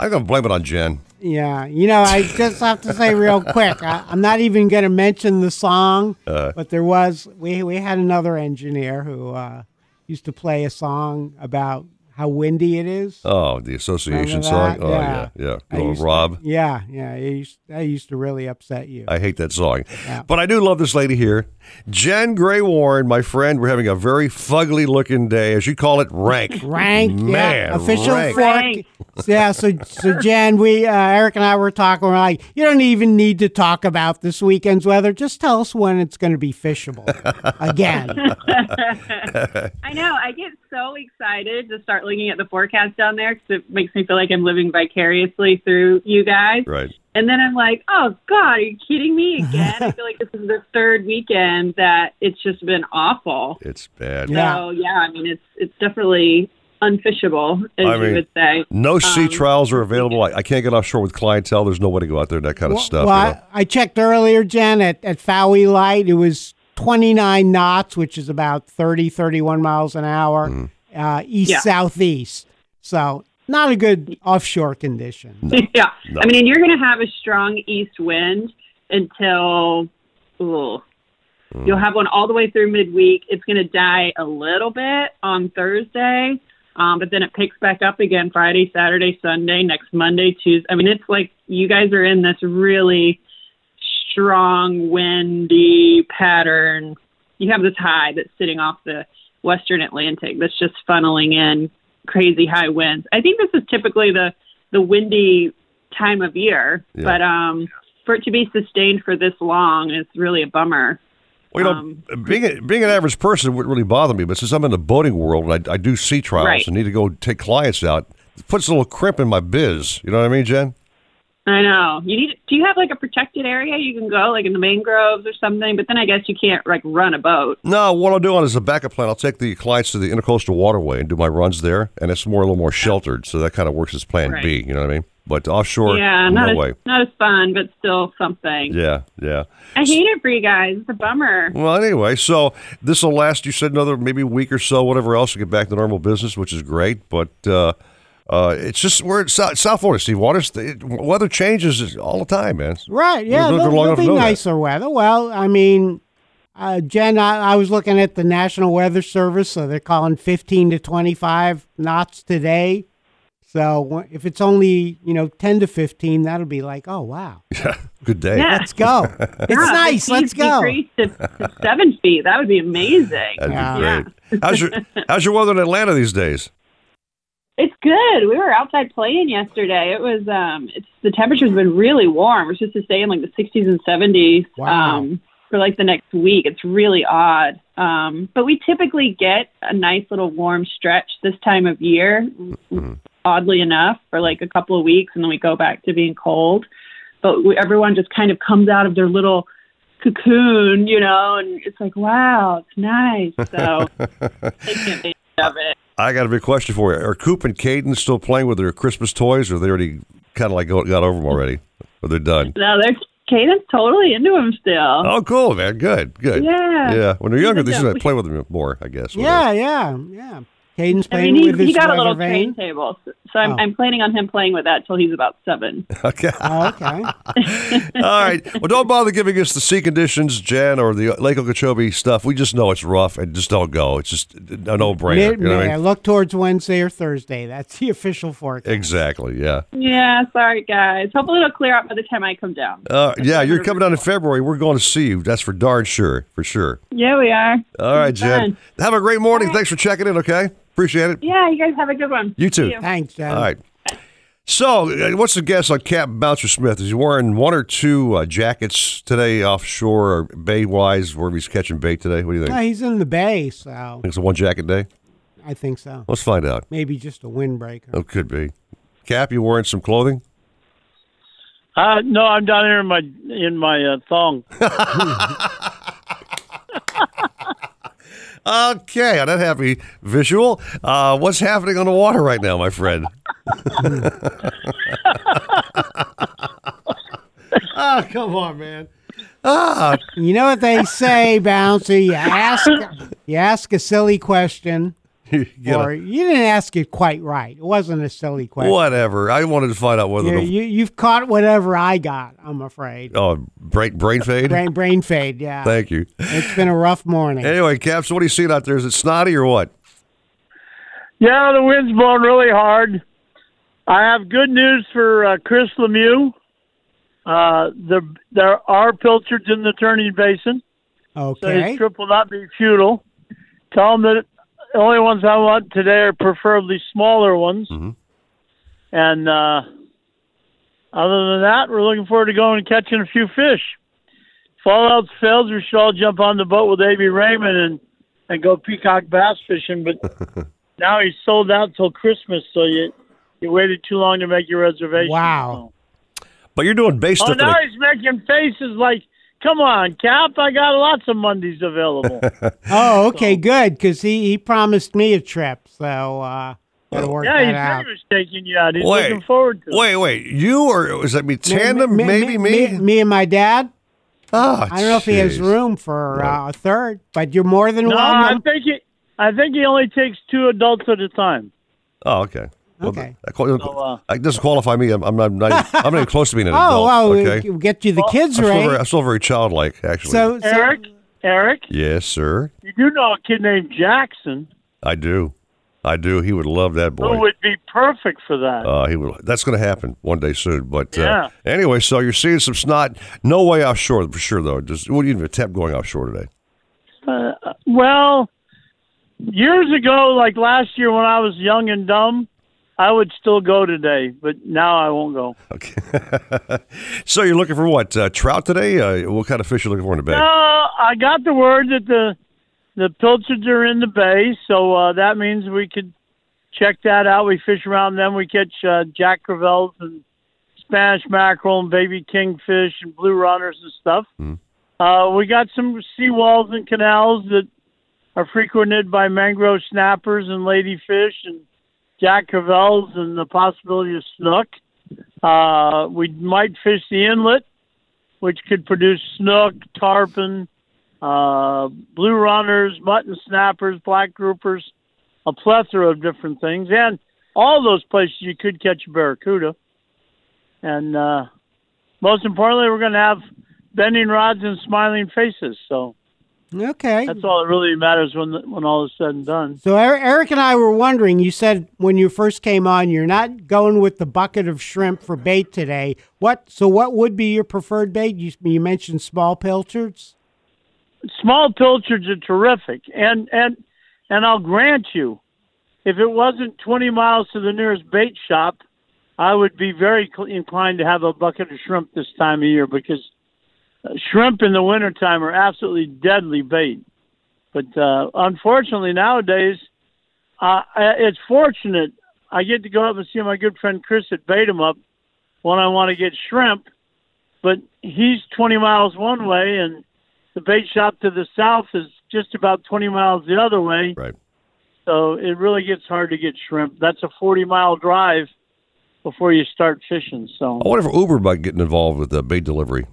I'm going to blame it on Jen. Yeah. You know, I just have to say real quick, I, I'm not even going to mention the song, uh, but there was, we, we had another engineer who uh, used to play a song about how windy it is. Oh, the Association song? Oh, yeah, yeah. yeah. Oh, Rob. To, yeah, yeah. It used, that used to really upset you. I hate that song. Yeah. But I do love this lady here. Jen Gray Warren, my friend, we're having a very fugly-looking day, as you call it, rank. Rank, man. Yeah. Official rank. rank. Yeah, so, so Jen, we, uh, Eric and I were talking, we're like, you don't even need to talk about this weekend's weather. Just tell us when it's going to be fishable again. I know. I get so excited to start looking at the forecast down there because it makes me feel like I'm living vicariously through you guys. Right. And then I'm like, oh, God, are you kidding me again? I feel like this is the third weekend that it's just been awful. It's bad. So, yeah, yeah I mean, it's it's definitely unfishable, as I mean, you would say. No um, sea trials are available. I, I can't get offshore with clientele. There's no way to go out there and that kind well, of stuff. Well, you know? I, I checked earlier, Jen, at, at Fowey Light. It was twenty-nine knots, which is about thirty, thirty-one miles an hour, mm. uh, east-southeast. Yeah. So... not a good offshore condition. No, yeah. No. I mean, you're going to have a strong east wind until ooh, mm. you'll have one all the way through midweek. It's going to die a little bit on Thursday, um, but then it picks back up again Friday, Saturday, Sunday, next Monday, Tuesday. I mean, it's like you guys are in this really strong, windy pattern. You have this high that's sitting off the western Atlantic that's just funneling in crazy high winds. I think this is typically the, the windy time of year, yeah. but um, for it to be sustained for this long is really a bummer. Well, you um, know, being, a, being an average person wouldn't really bother me, but since I'm in the boating world and I, I do sea trials right. and need to go take clients out, it puts a little crimp in my biz. You know what I mean, Jen? I know. You need. Do you have like a protected area you can go, like in the mangroves or something? But then I guess you can't like run a boat. No, what I'll do on is a backup plan. I'll take the clients to the intercoastal waterway and do my runs there, and it's more a little more sheltered, so that kind of works as plan right. B. You know what I mean? But offshore, yeah, not no as, way. Not as fun, but still something. Yeah, yeah. I hate it for you guys. It's a bummer. Well, anyway, so this will last. You said another maybe week or so, whatever else, to get back to normal business, which is great, but. uh Uh, it's just we're in South, South Florida, Steve Waters. It, weather changes all the time, man. Right, yeah, there'll be nicer weather. Well, I mean, Uh, Jen, I, I was looking at the National Weather Service, so they're calling fifteen to twenty-five knots today. So if it's only, you know, ten to fifteen, that'll be like, oh, wow. Yeah, good day. Yeah. Let's go. It's yeah, nice. Let's go. To, to seven feet. That would be amazing. That'd yeah. be great. Yeah. How's your, how's your weather in Atlanta these days? It's good. We were outside playing yesterday. It was, um, it's the temperature's been really warm. We're supposed to stay in like the sixties and seventies. Wow. Um, for like the next week. It's really odd. Um, but we typically get a nice little warm stretch this time of year, mm-hmm. oddly enough, for like a couple of weeks, and then we go back to being cold. But we, everyone just kind of comes out of their little cocoon, you know, and it's like, wow, it's nice. So they can't think of it. I got a big question for you. Are Coop and Caden still playing with their Christmas toys, or they already kind of like got over them already, or they're done? No, they're Caden's totally into them still. Oh, cool, man. Good, good. Yeah. Yeah. When they're younger, they should play with them more, I guess. Yeah, yeah, yeah. Caden's playing I mean, with his he got a little vein. Turntable, so I'm, oh. I'm planning on him playing with that till he's about seven. Okay. Oh, okay. All right. Well, don't bother giving us the sea conditions, Jen, or the Lake Okeechobee stuff. We just know it's rough, and just don't go. It's just a no-brainer. Mid- you know what I mean? Look towards Wednesday or Thursday. That's the official forecast. Exactly, yeah. Yeah, sorry, guys. Hopefully it'll clear up by the time I come down. Uh, yeah, you're coming down in February. We're going to see you. That's for darn sure, for sure. Yeah, we are. All right, Jen. Have a great morning. Right. Thanks for checking in, okay? Appreciate it. Yeah, you guys have a good one. You too. You. Thanks, John. All right. So, what's the guess on Captain Bouncer Smith? Is he wearing one or two uh, jackets today offshore, or bay-wise, wherever he's catching bait today? What do you think? No, he's in the bay, so. It's a one-jacket day? I think so. Let's find out. Maybe just a windbreaker. Oh, could be. Cap, you wearing some clothing? Uh, no, I'm down here in my, in my uh, thong. Okay, on that happy visual, uh, what's happening on the water right now, my friend? Oh, come on, man. Ah. You know what they say, Bouncy? You ask, you ask a silly question, you or a, you didn't ask it quite right. It wasn't a silly question. Whatever. I wanted to find out whether... You, the, you, you've caught whatever I got, I'm afraid. Oh, brain, brain fade? Brain, brain fade, yeah. Thank you. It's been a rough morning. Anyway, Caps, what are you seeing out there? Is it snotty or what? Yeah, the wind's blowing really hard. I have good news for uh, Chris Lemieux. Uh, the, there are pilchards in the turning basin. Okay. So his trip will not be futile. Tell him that... It, the only ones I want today are preferably smaller ones. Mm-hmm. And uh, other than that, we're looking forward to going and catching a few fish. If all else fails, we should all jump on the boat with A B Raymond and, and go peacock bass fishing. But now he's sold out till Christmas, so you, you waited too long to make your reservation. Wow. So. But you're doing base stuff. Oh, now like- he's making faces like, come on, Cap, I got lots of Mondays available. Oh, okay, so. Good, because he, he promised me a trip, so uh, gotta work yeah, that out. Yeah, he was taking you out. He's wait, looking forward to wait, it. Wait, wait, you or was that me, tandem, me, me, maybe me? me? Me and my dad. Oh, I don't geez. know if he has room for right. uh, a third, but you're more than no, welcome. I think, he, I think he only takes two adults at a time. Oh, okay. Okay. Well, that, so, uh, that doesn't qualify me. I'm, I'm not. I'm not even close to being an adult. Oh, well, okay? We'll get you the kids well, right. I'm still, very, I'm still very childlike, actually. So, so, Eric, Eric. Yes, sir. You do know a kid named Jackson. I do, I do. He would love that boy. Who would be perfect for that? Uh, he would. That's going to happen one day soon. But yeah. uh, anyway, so you're seeing some snot. No way offshore for sure, though. Just wouldn't even attempt going offshore today. Uh, well, years ago, like last year when I was young and dumb. I would still go today, but now I won't go. Okay. So you're looking for what, uh, trout today? Uh, what kind of fish are you looking for in the bay? Uh, I got the word that the the pilchards are in the bay, so uh, that means we could check that out. We fish around them. We catch uh, jack crevettes and Spanish mackerel and baby kingfish and blue runners and stuff. Mm-hmm. Uh, we got some seawalls and canals that are frequented by mangrove snappers and ladyfish and jack crevettes and the possibility of snook. Uh, we might fish the inlet, which could produce snook, tarpon, uh, blue runners, mutton snappers, black groupers, a plethora of different things. And all those places you could catch a barracuda. And uh, most importantly, we're going to have bending rods and smiling faces. So Okay. That's all that really matters when when all is said and done. So Eric and I were wondering, you said when you first came on, you're not going with the bucket of shrimp for bait today. What? So what would be your preferred bait? You, you mentioned small pilchards. Small pilchards are terrific. And, and, and I'll grant you, if it wasn't twenty miles to the nearest bait shop, I would be very inclined to have a bucket of shrimp this time of year, because shrimp in the wintertime are absolutely deadly bait. But uh, unfortunately nowadays, uh, it's fortunate. I get to go up and see my good friend Chris at Bait 'em Up when I want to get shrimp, but he's twenty miles one way, and the bait shop to the south is just about twenty miles the other way. Right. So it really gets hard to get shrimp. That's a forty-mile drive before you start fishing. So I wonder if Uber might get involved with the bait delivery.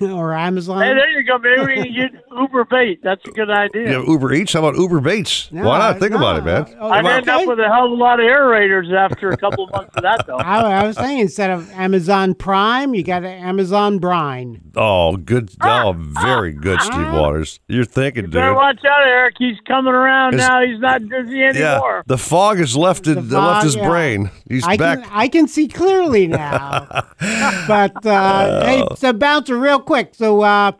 Or Amazon. Hey, there you go. Maybe we can get Uber Bait. That's a good idea. You know, Uber Eats? How about Uber Baits? No, Why not? Think no. about it, man. Oh, I'd end okay. up with a hell of a lot of aerators after a couple of months of that, though. I, I was saying, instead of Amazon Prime, you got Amazon Brine. Oh, good. Oh, very good, Steve Waters. You're thinking, you better dude. Better watch out, Eric. He's coming around it's, now. He's not dizzy anymore. Yeah, the fog has left, the fog, left his yeah. brain. He's I back. Can, I can see clearly now. But uh, uh, hey, so bouncer real quick. So, uh,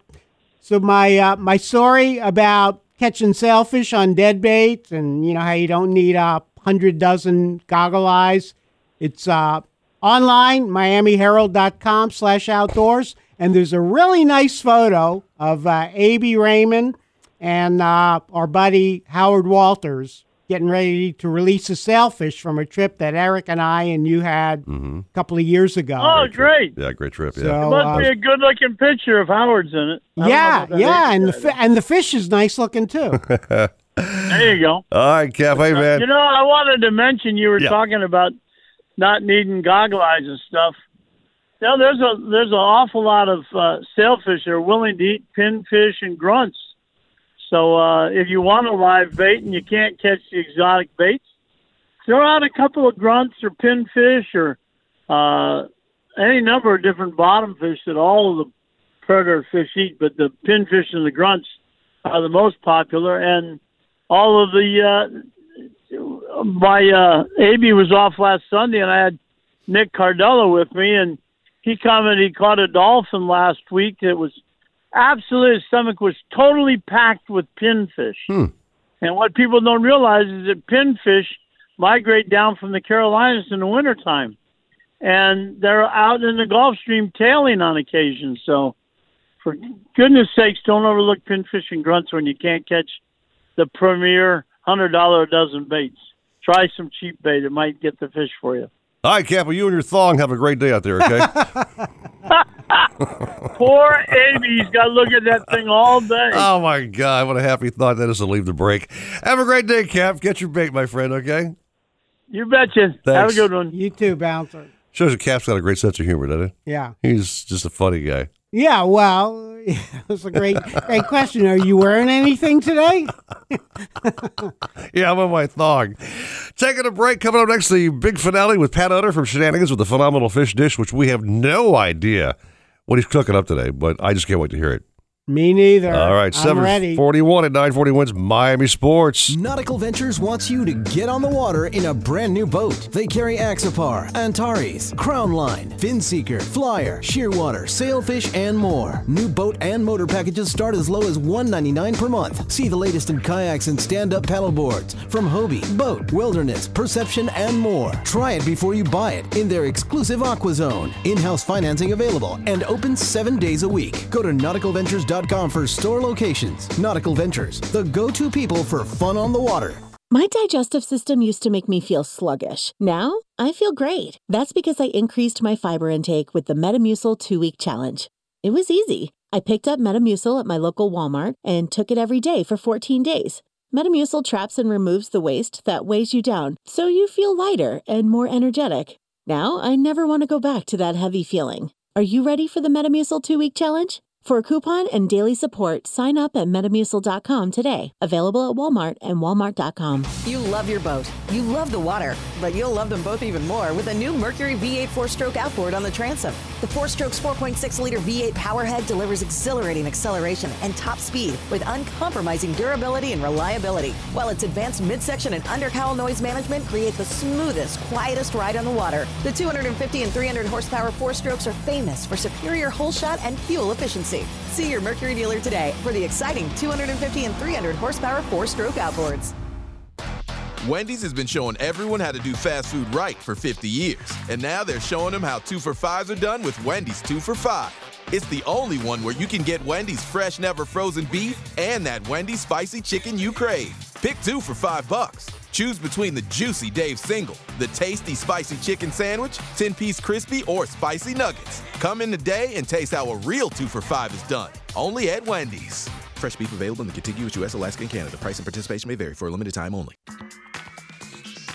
so my uh, my story about catching sailfish on dead bait, and you know how you don't need a hundred dozen goggle eyes. It's uh, online, Miami Herald dot com slash outdoors, and there's a really nice photo of uh, A B Raymond and uh, our buddy Howard Walters getting ready to release a sailfish from a trip that Eric and I and you had mm-hmm. a couple of years ago. Oh, great. great. Yeah, great trip. Yeah. So, it must uh, be a good-looking picture if Howard's in it. I yeah, yeah, and the, fi- and the fish is nice-looking, too. There you go. All right, Kev, hey, man. You know, I wanted to mention you were yeah. talking about not needing goggle eyes and stuff. You know, there's, a, there's an awful lot of uh, sailfish that are willing to eat pinfish and grunts. So uh, if you want a live bait and you can't catch the exotic baits, throw out a couple of grunts or pinfish or uh, any number of different bottom fish that all of the predator fish eat, but the pinfish and the grunts are the most popular. And all of the uh, – my uh, A B was off last Sunday, and I had Nick Cardella with me, and he commented he caught a dolphin last week that was – absolutely, his stomach was totally packed with pinfish. Hmm. And what people don't realize is that pinfish migrate down from the Carolinas in the wintertime. And they're out in the Gulf Stream tailing on occasion. So, for goodness sakes, don't overlook pinfish and grunts when you can't catch the premier one hundred dollars a dozen baits. Try some cheap bait. It might get the fish for you. All right, Cap, you and your thong have a great day out there, okay? Poor Amy, he's got to look at that thing all day. Oh, my God. What a happy thought that is to leave the break. Have a great day, Cap. Get your bait, my friend, okay? You betcha. Thanks. Have a good one. You too, Bouncer. Shows you Cap's got a great sense of humor, doesn't he? Yeah. He's just a funny guy. Yeah, well, that's a great great question. Are you wearing anything today? Yeah, I'm on my thong. Taking a break. Coming up next, the big finale with Pat Utter from Shenanigans with the phenomenal fish dish, which we have no idea what he's cooking up today, but I just can't wait to hear it. Me neither. All right, seven forty-one at nine forty wins Miami Sports. Nautical Ventures wants you to get on the water in a brand new boat. They carry Axopar, Antares, Crownline, Finseeker, Flyer, Shearwater, Sailfish, and more. New boat and motor packages start as low as one hundred ninety-nine dollars per month. See the latest in kayaks and stand-up paddleboards from Hobie, Boat, Wilderness, Perception, and more. Try it before you buy it in their exclusive Aqua Zone. In-house financing available and open seven days a week. Go to nautical ventures dot com for store locations. Nautical Ventures, the go-to people for fun on the water. My digestive system used to make me feel sluggish. Now, I feel great. That's because I increased my fiber intake with the Metamucil two-week challenge. It was easy. I picked up Metamucil at my local Walmart and took it every day for fourteen days. Metamucil traps and removes the waste that weighs you down, so you feel lighter and more energetic. Now, I never want to go back to that heavy feeling. Are you ready for the Metamucil two-week challenge? For a coupon and daily support, sign up at Metamucil dot com today. Available at Walmart and Walmart dot com. You love your boat. You love the water. But you'll love them both even more with a new Mercury V eight four-stroke outboard on the transom. The four-stroke's four point six liter V eight powerhead delivers exhilarating acceleration and top speed with uncompromising durability and reliability, while its advanced midsection and undercowl noise management create the smoothest, quietest ride on the water. The two hundred fifty and three hundred horsepower four-strokes are famous for superior hole shot and fuel efficiency. See your Mercury dealer today for the exciting two hundred fifty and three hundred horsepower four-stroke outboards. Wendy's has been showing everyone how to do fast food right for fifty years. And now they're showing them how two for fives are done with Wendy's two for five. It's the only one where you can get Wendy's fresh, never frozen beef and that Wendy's spicy chicken you crave. Pick two for five bucks. Choose between the juicy Dave single, the tasty spicy chicken sandwich, ten-piece crispy, or spicy nuggets. Come in today and taste how a real two for five is done, only at Wendy's. Fresh beef available in the contiguous U S, Alaska, and Canada. Price and participation may vary for a limited time only.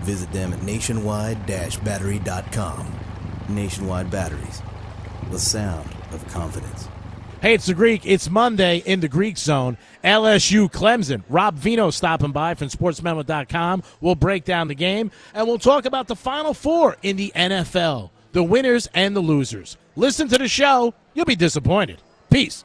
Visit them at nationwide dash battery dot com. Nationwide Batteries, the sound of confidence. Hey, it's the Greek. It's Monday in the Greek Zone. L S U Clemson. Rob Vino stopping by from sports memo dot com. We'll break down the game, and we'll talk about the Final Four in the N F L, the winners and the losers. Listen to the show. You'll be disappointed. Peace.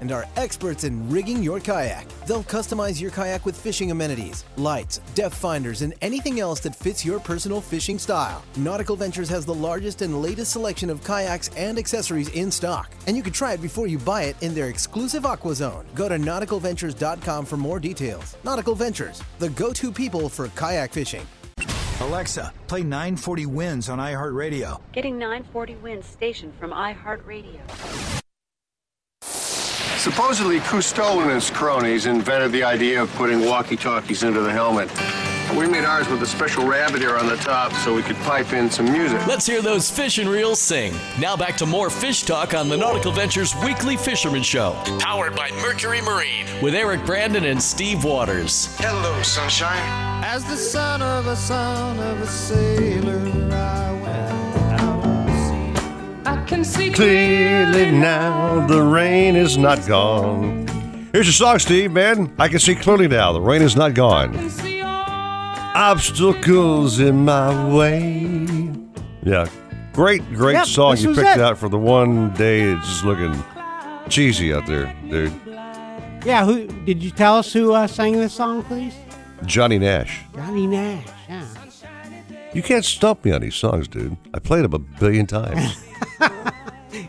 and are experts in rigging your kayak. They'll customize your kayak with fishing amenities, lights, depth finders, and anything else that fits your personal fishing style. Nautical Ventures has the largest and latest selection of kayaks and accessories in stock, and you can try it before you buy it in their exclusive Aqua Zone. Go to nautical ventures dot com for more details. Nautical Ventures, the go-to people for kayak fishing. Alexa, play nine forty Winds on iHeartRadio. Getting nine forty Winds station from iHeartRadio. Supposedly, Cousteau and his cronies invented the idea of putting walkie-talkies into the helmet. We made ours with a special rabbit ear on the top so we could pipe in some music. Let's hear those fish and reels sing. Now back to more fish talk on the Nautical Ventures Weekly Fisherman Show. Powered by Mercury Marine. With Eric Brandon and Steve Waters. Hello, sunshine. As the son of a son of a sailor, I went. I can see clearly now, the rain is not gone. Here's your song, Steve, man. I can see clearly now, the rain is not gone. Obstacles in my way. Yeah, great, great yep, song you picked it. out for the one day it's just looking cheesy out there, dude. Yeah, who did you tell us who uh, sang this song, please? Johnny Nash. Johnny Nash, yeah. You can't stump me on these songs, dude. I played them a billion times.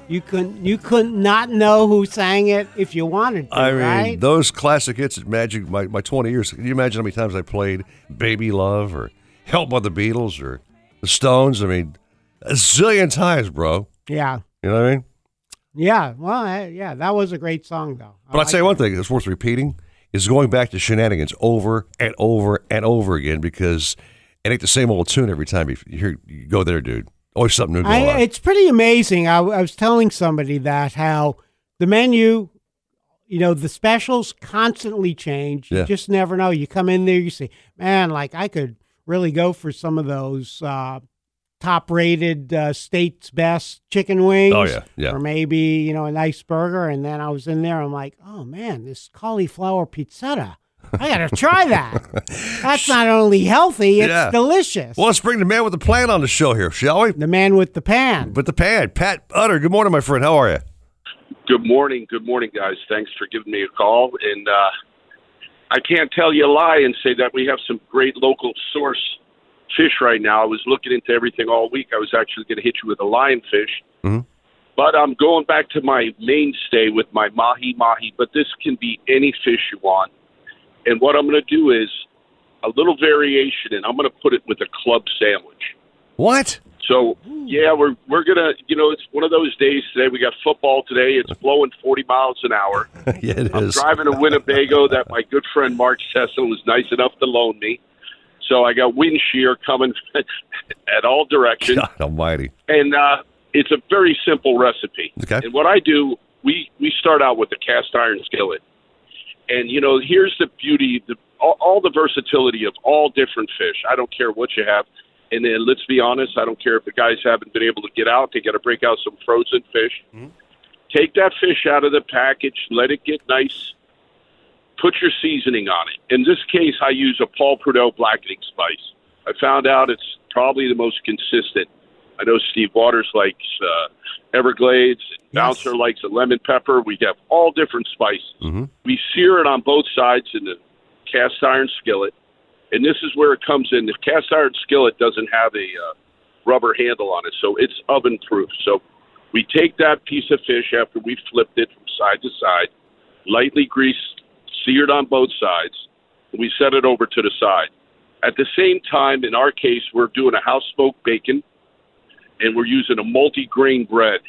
You couldn't, you could not know who sang it if you wanted to, I mean, right? Those classic hits at Magic, my, my twenty years, can you imagine how many times I played Baby Love or Help by the Beatles or the Stones? I mean, a zillion times, bro. Yeah. You know what I mean? Yeah. Well, I, yeah, that was a great song, though. But I'll tell you one thing that's worth repeating is going back to Shenanigans over and over and over again because It ain't the same old tune every time you, hear, you go there, dude. Always something new going I, on. It's pretty amazing. I, I was telling somebody that how the menu, you know, the specials constantly change. Yeah. You just never know. You come in there, you say, man, like I could really go for some of those uh, top-rated uh, state's best chicken wings. Oh, yeah, yeah. Or maybe, you know, a nice burger. And then I was in there, I'm like, oh, man, this cauliflower pizzetta. I got to try that. That's not only healthy, it's yeah. delicious. Well, let's bring the man with the plan on the show here, shall we? The man with the pan. With the pan. Pat Utter, good morning, my friend. How are you? Good morning. Good morning, guys. Thanks for giving me a call. And uh, I can't tell you a lie and say that we have some great local source fish right now. I was looking into everything all week. I was actually going to hit you with a lionfish. Mm-hmm. But I'm going back to my mainstay with my mahi-mahi. But this can be any fish you want. And what I'm going to do is a little variation, and I'm going to put it with a club sandwich. What? So, yeah, we're we're going to, you know, it's one of those days today. We got football today. It's blowing forty miles an hour. Yeah, it I'm is. driving a Winnebago that my good friend Mark Cecil was nice enough to loan me. So I got wind shear coming at all directions. God almighty. And uh, it's a very simple recipe. Okay. And what I do, we, we start out with a cast iron skillet. And, you know, here's the beauty, the, all, all the versatility of all different fish. I don't care what you have. And then, let's be honest, I don't care if the guys haven't been able to get out. They got to break out some frozen fish. Mm-hmm. Take that fish out of the package. Let it get nice. Put your seasoning on it. In this case, I use a Paul Prudeau blackening spice. I found out it's probably the most consistent. I know Steve Waters likes uh, Everglades. And Bouncer yes. likes a lemon pepper. We have all different spices. Mm-hmm. We sear it on both sides in the cast iron skillet. And this is where it comes in. The cast iron skillet doesn't have a uh, rubber handle on it, so it's oven-proof. So we take that piece of fish after we flipped it from side to side, lightly greased, seared on both sides, and we set it over to the side. At the same time, in our case, we're doing a house-smoked bacon, and we're using a multi-grain bread.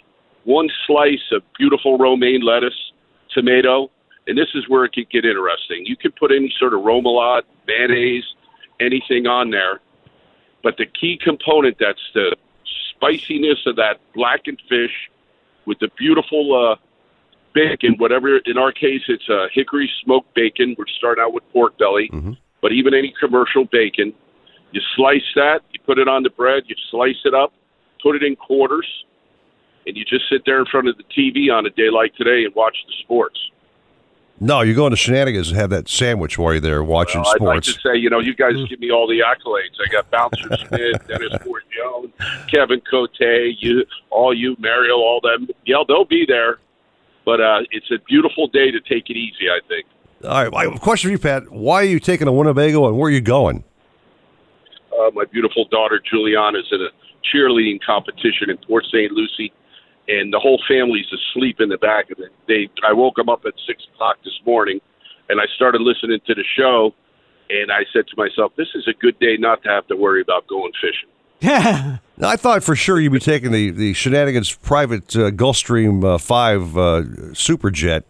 One slice of beautiful romaine lettuce, tomato, and this is where it could get interesting. You could put any sort of romelade, mayonnaise, anything on there. But the key component that's the spiciness of that blackened fish with the beautiful uh, bacon, whatever. In our case, it's a hickory smoked bacon. We're starting out with pork belly, mm-hmm. but even any commercial bacon. You slice that, you put it on the bread, you slice it up, put it in quarters, and you just sit there in front of the T V on a day like today and watch the sports. No, you're going to Shenanigans and have that sandwich while you're there watching well, I'd sports. I'd like to say, you know, you guys give me all the accolades. I got Bouncer Smith, Dennis Ford Jones, Kevin Cote, you, all you, Mario, all them. Yeah, they'll be there, but uh, it's a beautiful day to take it easy, I think. All right, question for you, Pat. Why are you taking a Winnebago and where are you going? Uh, my beautiful daughter, Juliana, is in a cheerleading competition in Port Saint Lucie. And the whole family's asleep in the back of it. They, I woke them up at six o'clock this morning, and I started listening to the show, and I said to myself, this is a good day not to have to worry about going fishing. Yeah. Now, I thought for sure you'd be taking the, the Shenanigans private uh, Gulfstream uh, five uh, Superjet,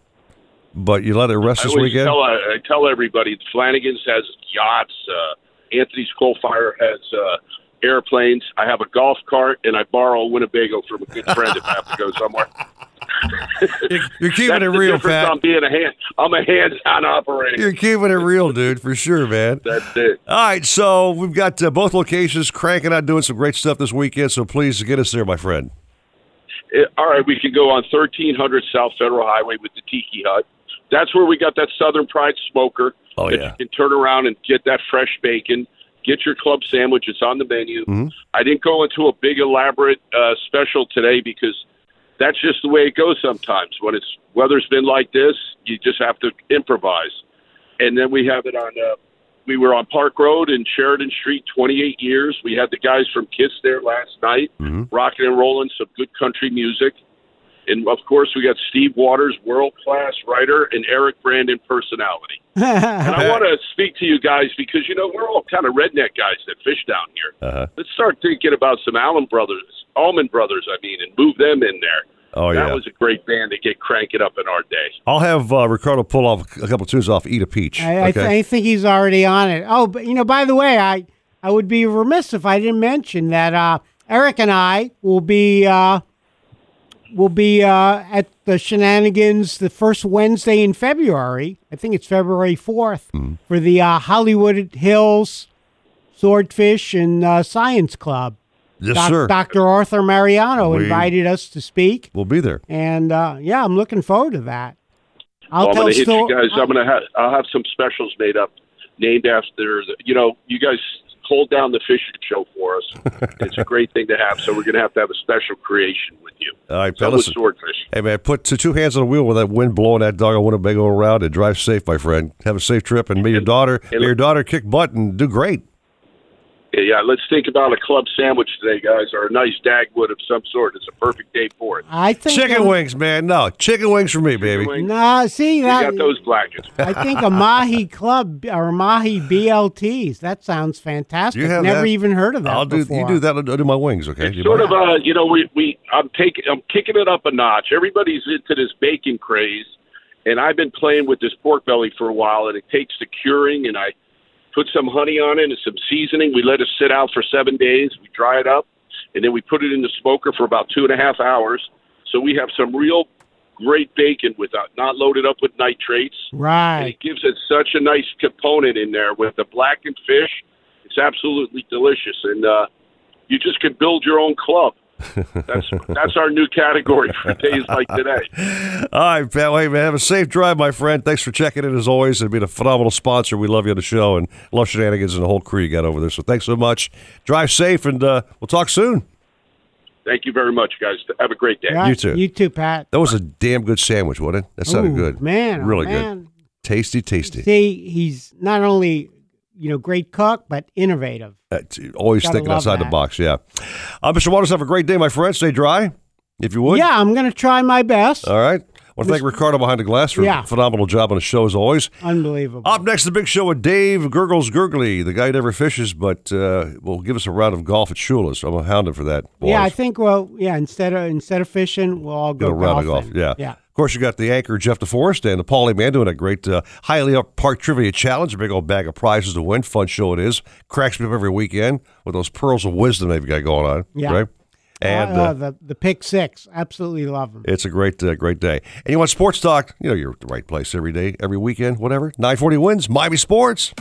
but you let it rest I this weekend? Tell, I, I tell everybody, Flanagan's has yachts, uh, Anthony's Coalfire has... Uh, airplanes. I have a golf cart, and I borrow a Winnebago from a good friend if I have to go somewhere. You're keeping it real, Pat. I'm being a hand. I'm a hands-on operator. You're keeping it real, dude, for sure, man. That's it. All right, so we've got uh, both locations cranking out, doing some great stuff this weekend. So please get us there, my friend. It, all right, we can go on thirteen hundred South Federal Highway with the Tiki Hut. That's where we got that Southern Pride smoker. Oh that yeah. You can turn around and get that fresh bacon. Get your club sandwich. It's on the menu. Mm-hmm. I didn't go into a big, elaborate uh, special today because that's just the way it goes sometimes. When it's weather's been like this, you just have to improvise. And then we have it on uh, – we were on Park Road and Sheridan Street twenty-eight years. We had the guys from Kiss there last night, mm-hmm. rocking and rolling some good country music. And, of course, we got Steve Waters, world-class writer, and Eric Brandon personality. And I want to speak to you guys because, you know, we're all kind of redneck guys that fish down here. Uh-huh. Let's start thinking about some Allen Brothers, Allman Brothers, I mean, and move them in there. Oh, that yeah. That was a great band to get cranking up in our day. I'll have uh, Ricardo pull off a couple of tunes off Eat a Peach. I, okay? I, th- I think he's already on it. Oh, but, you know, by the way, I I would be remiss if I didn't mention that uh, Eric and I will be uh, will be uh, at the Shenanigans the first Wednesday in February. I think it's February fourth mm. for the uh, Hollywood Hills Swordfish and uh, Science Club. Yes, Doc, sir. Doctor Arthur Mariano we invited us to speak. We'll be there. And, uh, yeah, I'm looking forward to that. I'll well, tell I'm gonna sto- hit you guys. I'm gonna ha- I'll have some specials made up, named after, the, you know, you guys hold down the fishing show for us. It's a great thing to have, so we're going to have to have a special creation with you. All right, so fellas. Swordfish. Hey, man, put two hands on the wheel with that wind blowing that dog. I want to beg around and drive safe, my friend. Have a safe trip, and may your daughter, may your daughter kick butt and do great. Yeah, let's think about a club sandwich today, guys, or a nice dagwood of some sort. It's a perfect day for it. I think chicken a, wings, man. No, chicken wings for me, chicken baby. Wings. Nah, see that. You got those blankets. I think a Mahi club or Mahi B L Ts. That sounds fantastic. You have Never that? even heard of that. I'll do. Before. You do that. I'll do my wings, okay? It's you sort of a, you know, we we I'm taking I'm kicking it up a notch. Everybody's into this bacon craze, and I've been playing with this pork belly for a while, and it takes the curing, and I. Put some honey on it and some seasoning. We let it sit out for seven days. We dry it up, and then we put it in the smoker for about two and a half hours. So we have some real great bacon without not loaded up with nitrates. Right. And it gives it such a nice component in there with the blackened fish. It's absolutely delicious, and uh, you just could build your own club. that's that's our new category for days like today. All right, Pat. Hey, man, have a safe drive, my friend. Thanks for checking in as always. It's been a phenomenal sponsor. We love you on the show and love Shenanigans and the whole crew you got over there. So thanks so much. Drive safe, and uh, we'll talk soon. Thank you very much, guys. Have a great day. Yeah, you too. You too, Pat. That was a damn good sandwich, wasn't it? That sounded Ooh, good. Man, really oh, man. good. Tasty, tasty. See, he's not only. You know, great cook, but innovative. Uh, always Gotta thinking outside that. the box, yeah. Uh, Mister Waters, have a great day, my friend. Stay dry, if you would. Yeah, I'm going to try my best. All right. I want to thank Ricardo behind the glass for yeah. a phenomenal job on the show, as always. Unbelievable. Up next, the big show with Dave Gurgles Gurgley, the guy who never fishes, but uh, will give us a round of golf at Shula's. I'm going to hound him for that. Boys. Yeah, I think, well, yeah, instead of instead of fishing, we'll all go, go golfing. Round of golf. Yeah. yeah. Of course, you got the anchor, Jeff DeForest, and the Paulie Man doing a great uh, highly up park trivia challenge, a big old bag of prizes to win. Fun show it is. Cracks me up every weekend with those pearls of wisdom they've got going on. Yeah. Right? And uh, uh, the the pick six, absolutely love them. It's a great uh, great day. And you want sports talk? You know you're at the right place every day, every weekend, whatever. nine forty Wins, Miami Sports.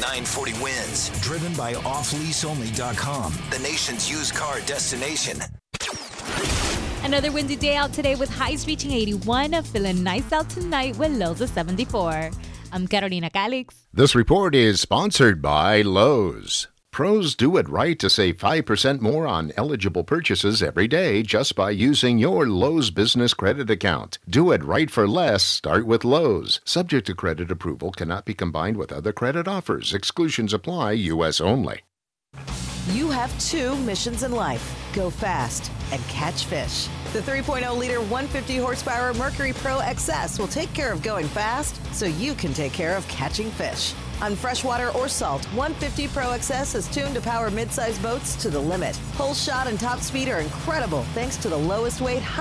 nine forty Wins, driven by off lease only dot com, the nation's used car destination. Another windy day out today with highs reaching eighty-one, feeling nice out tonight with lows of seventy-four. I'm Carolina Calix. This report is sponsored by Lowe's. Pros do it right to save five percent more on eligible purchases every day just by using your Lowe's business credit account. Do it right for less. Start with Lowe's. Subject to credit approval, cannot be combined with other credit offers. Exclusions apply, U S only. You have two missions in life. Go fast and catch fish. The three point oh liter one hundred fifty horsepower Mercury Pro X S will take care of going fast so you can take care of catching fish. On freshwater or salt, one fifty Pro X S is tuned to power midsize boats to the limit. Hole shot and top speed are incredible thanks to the lowest weight, high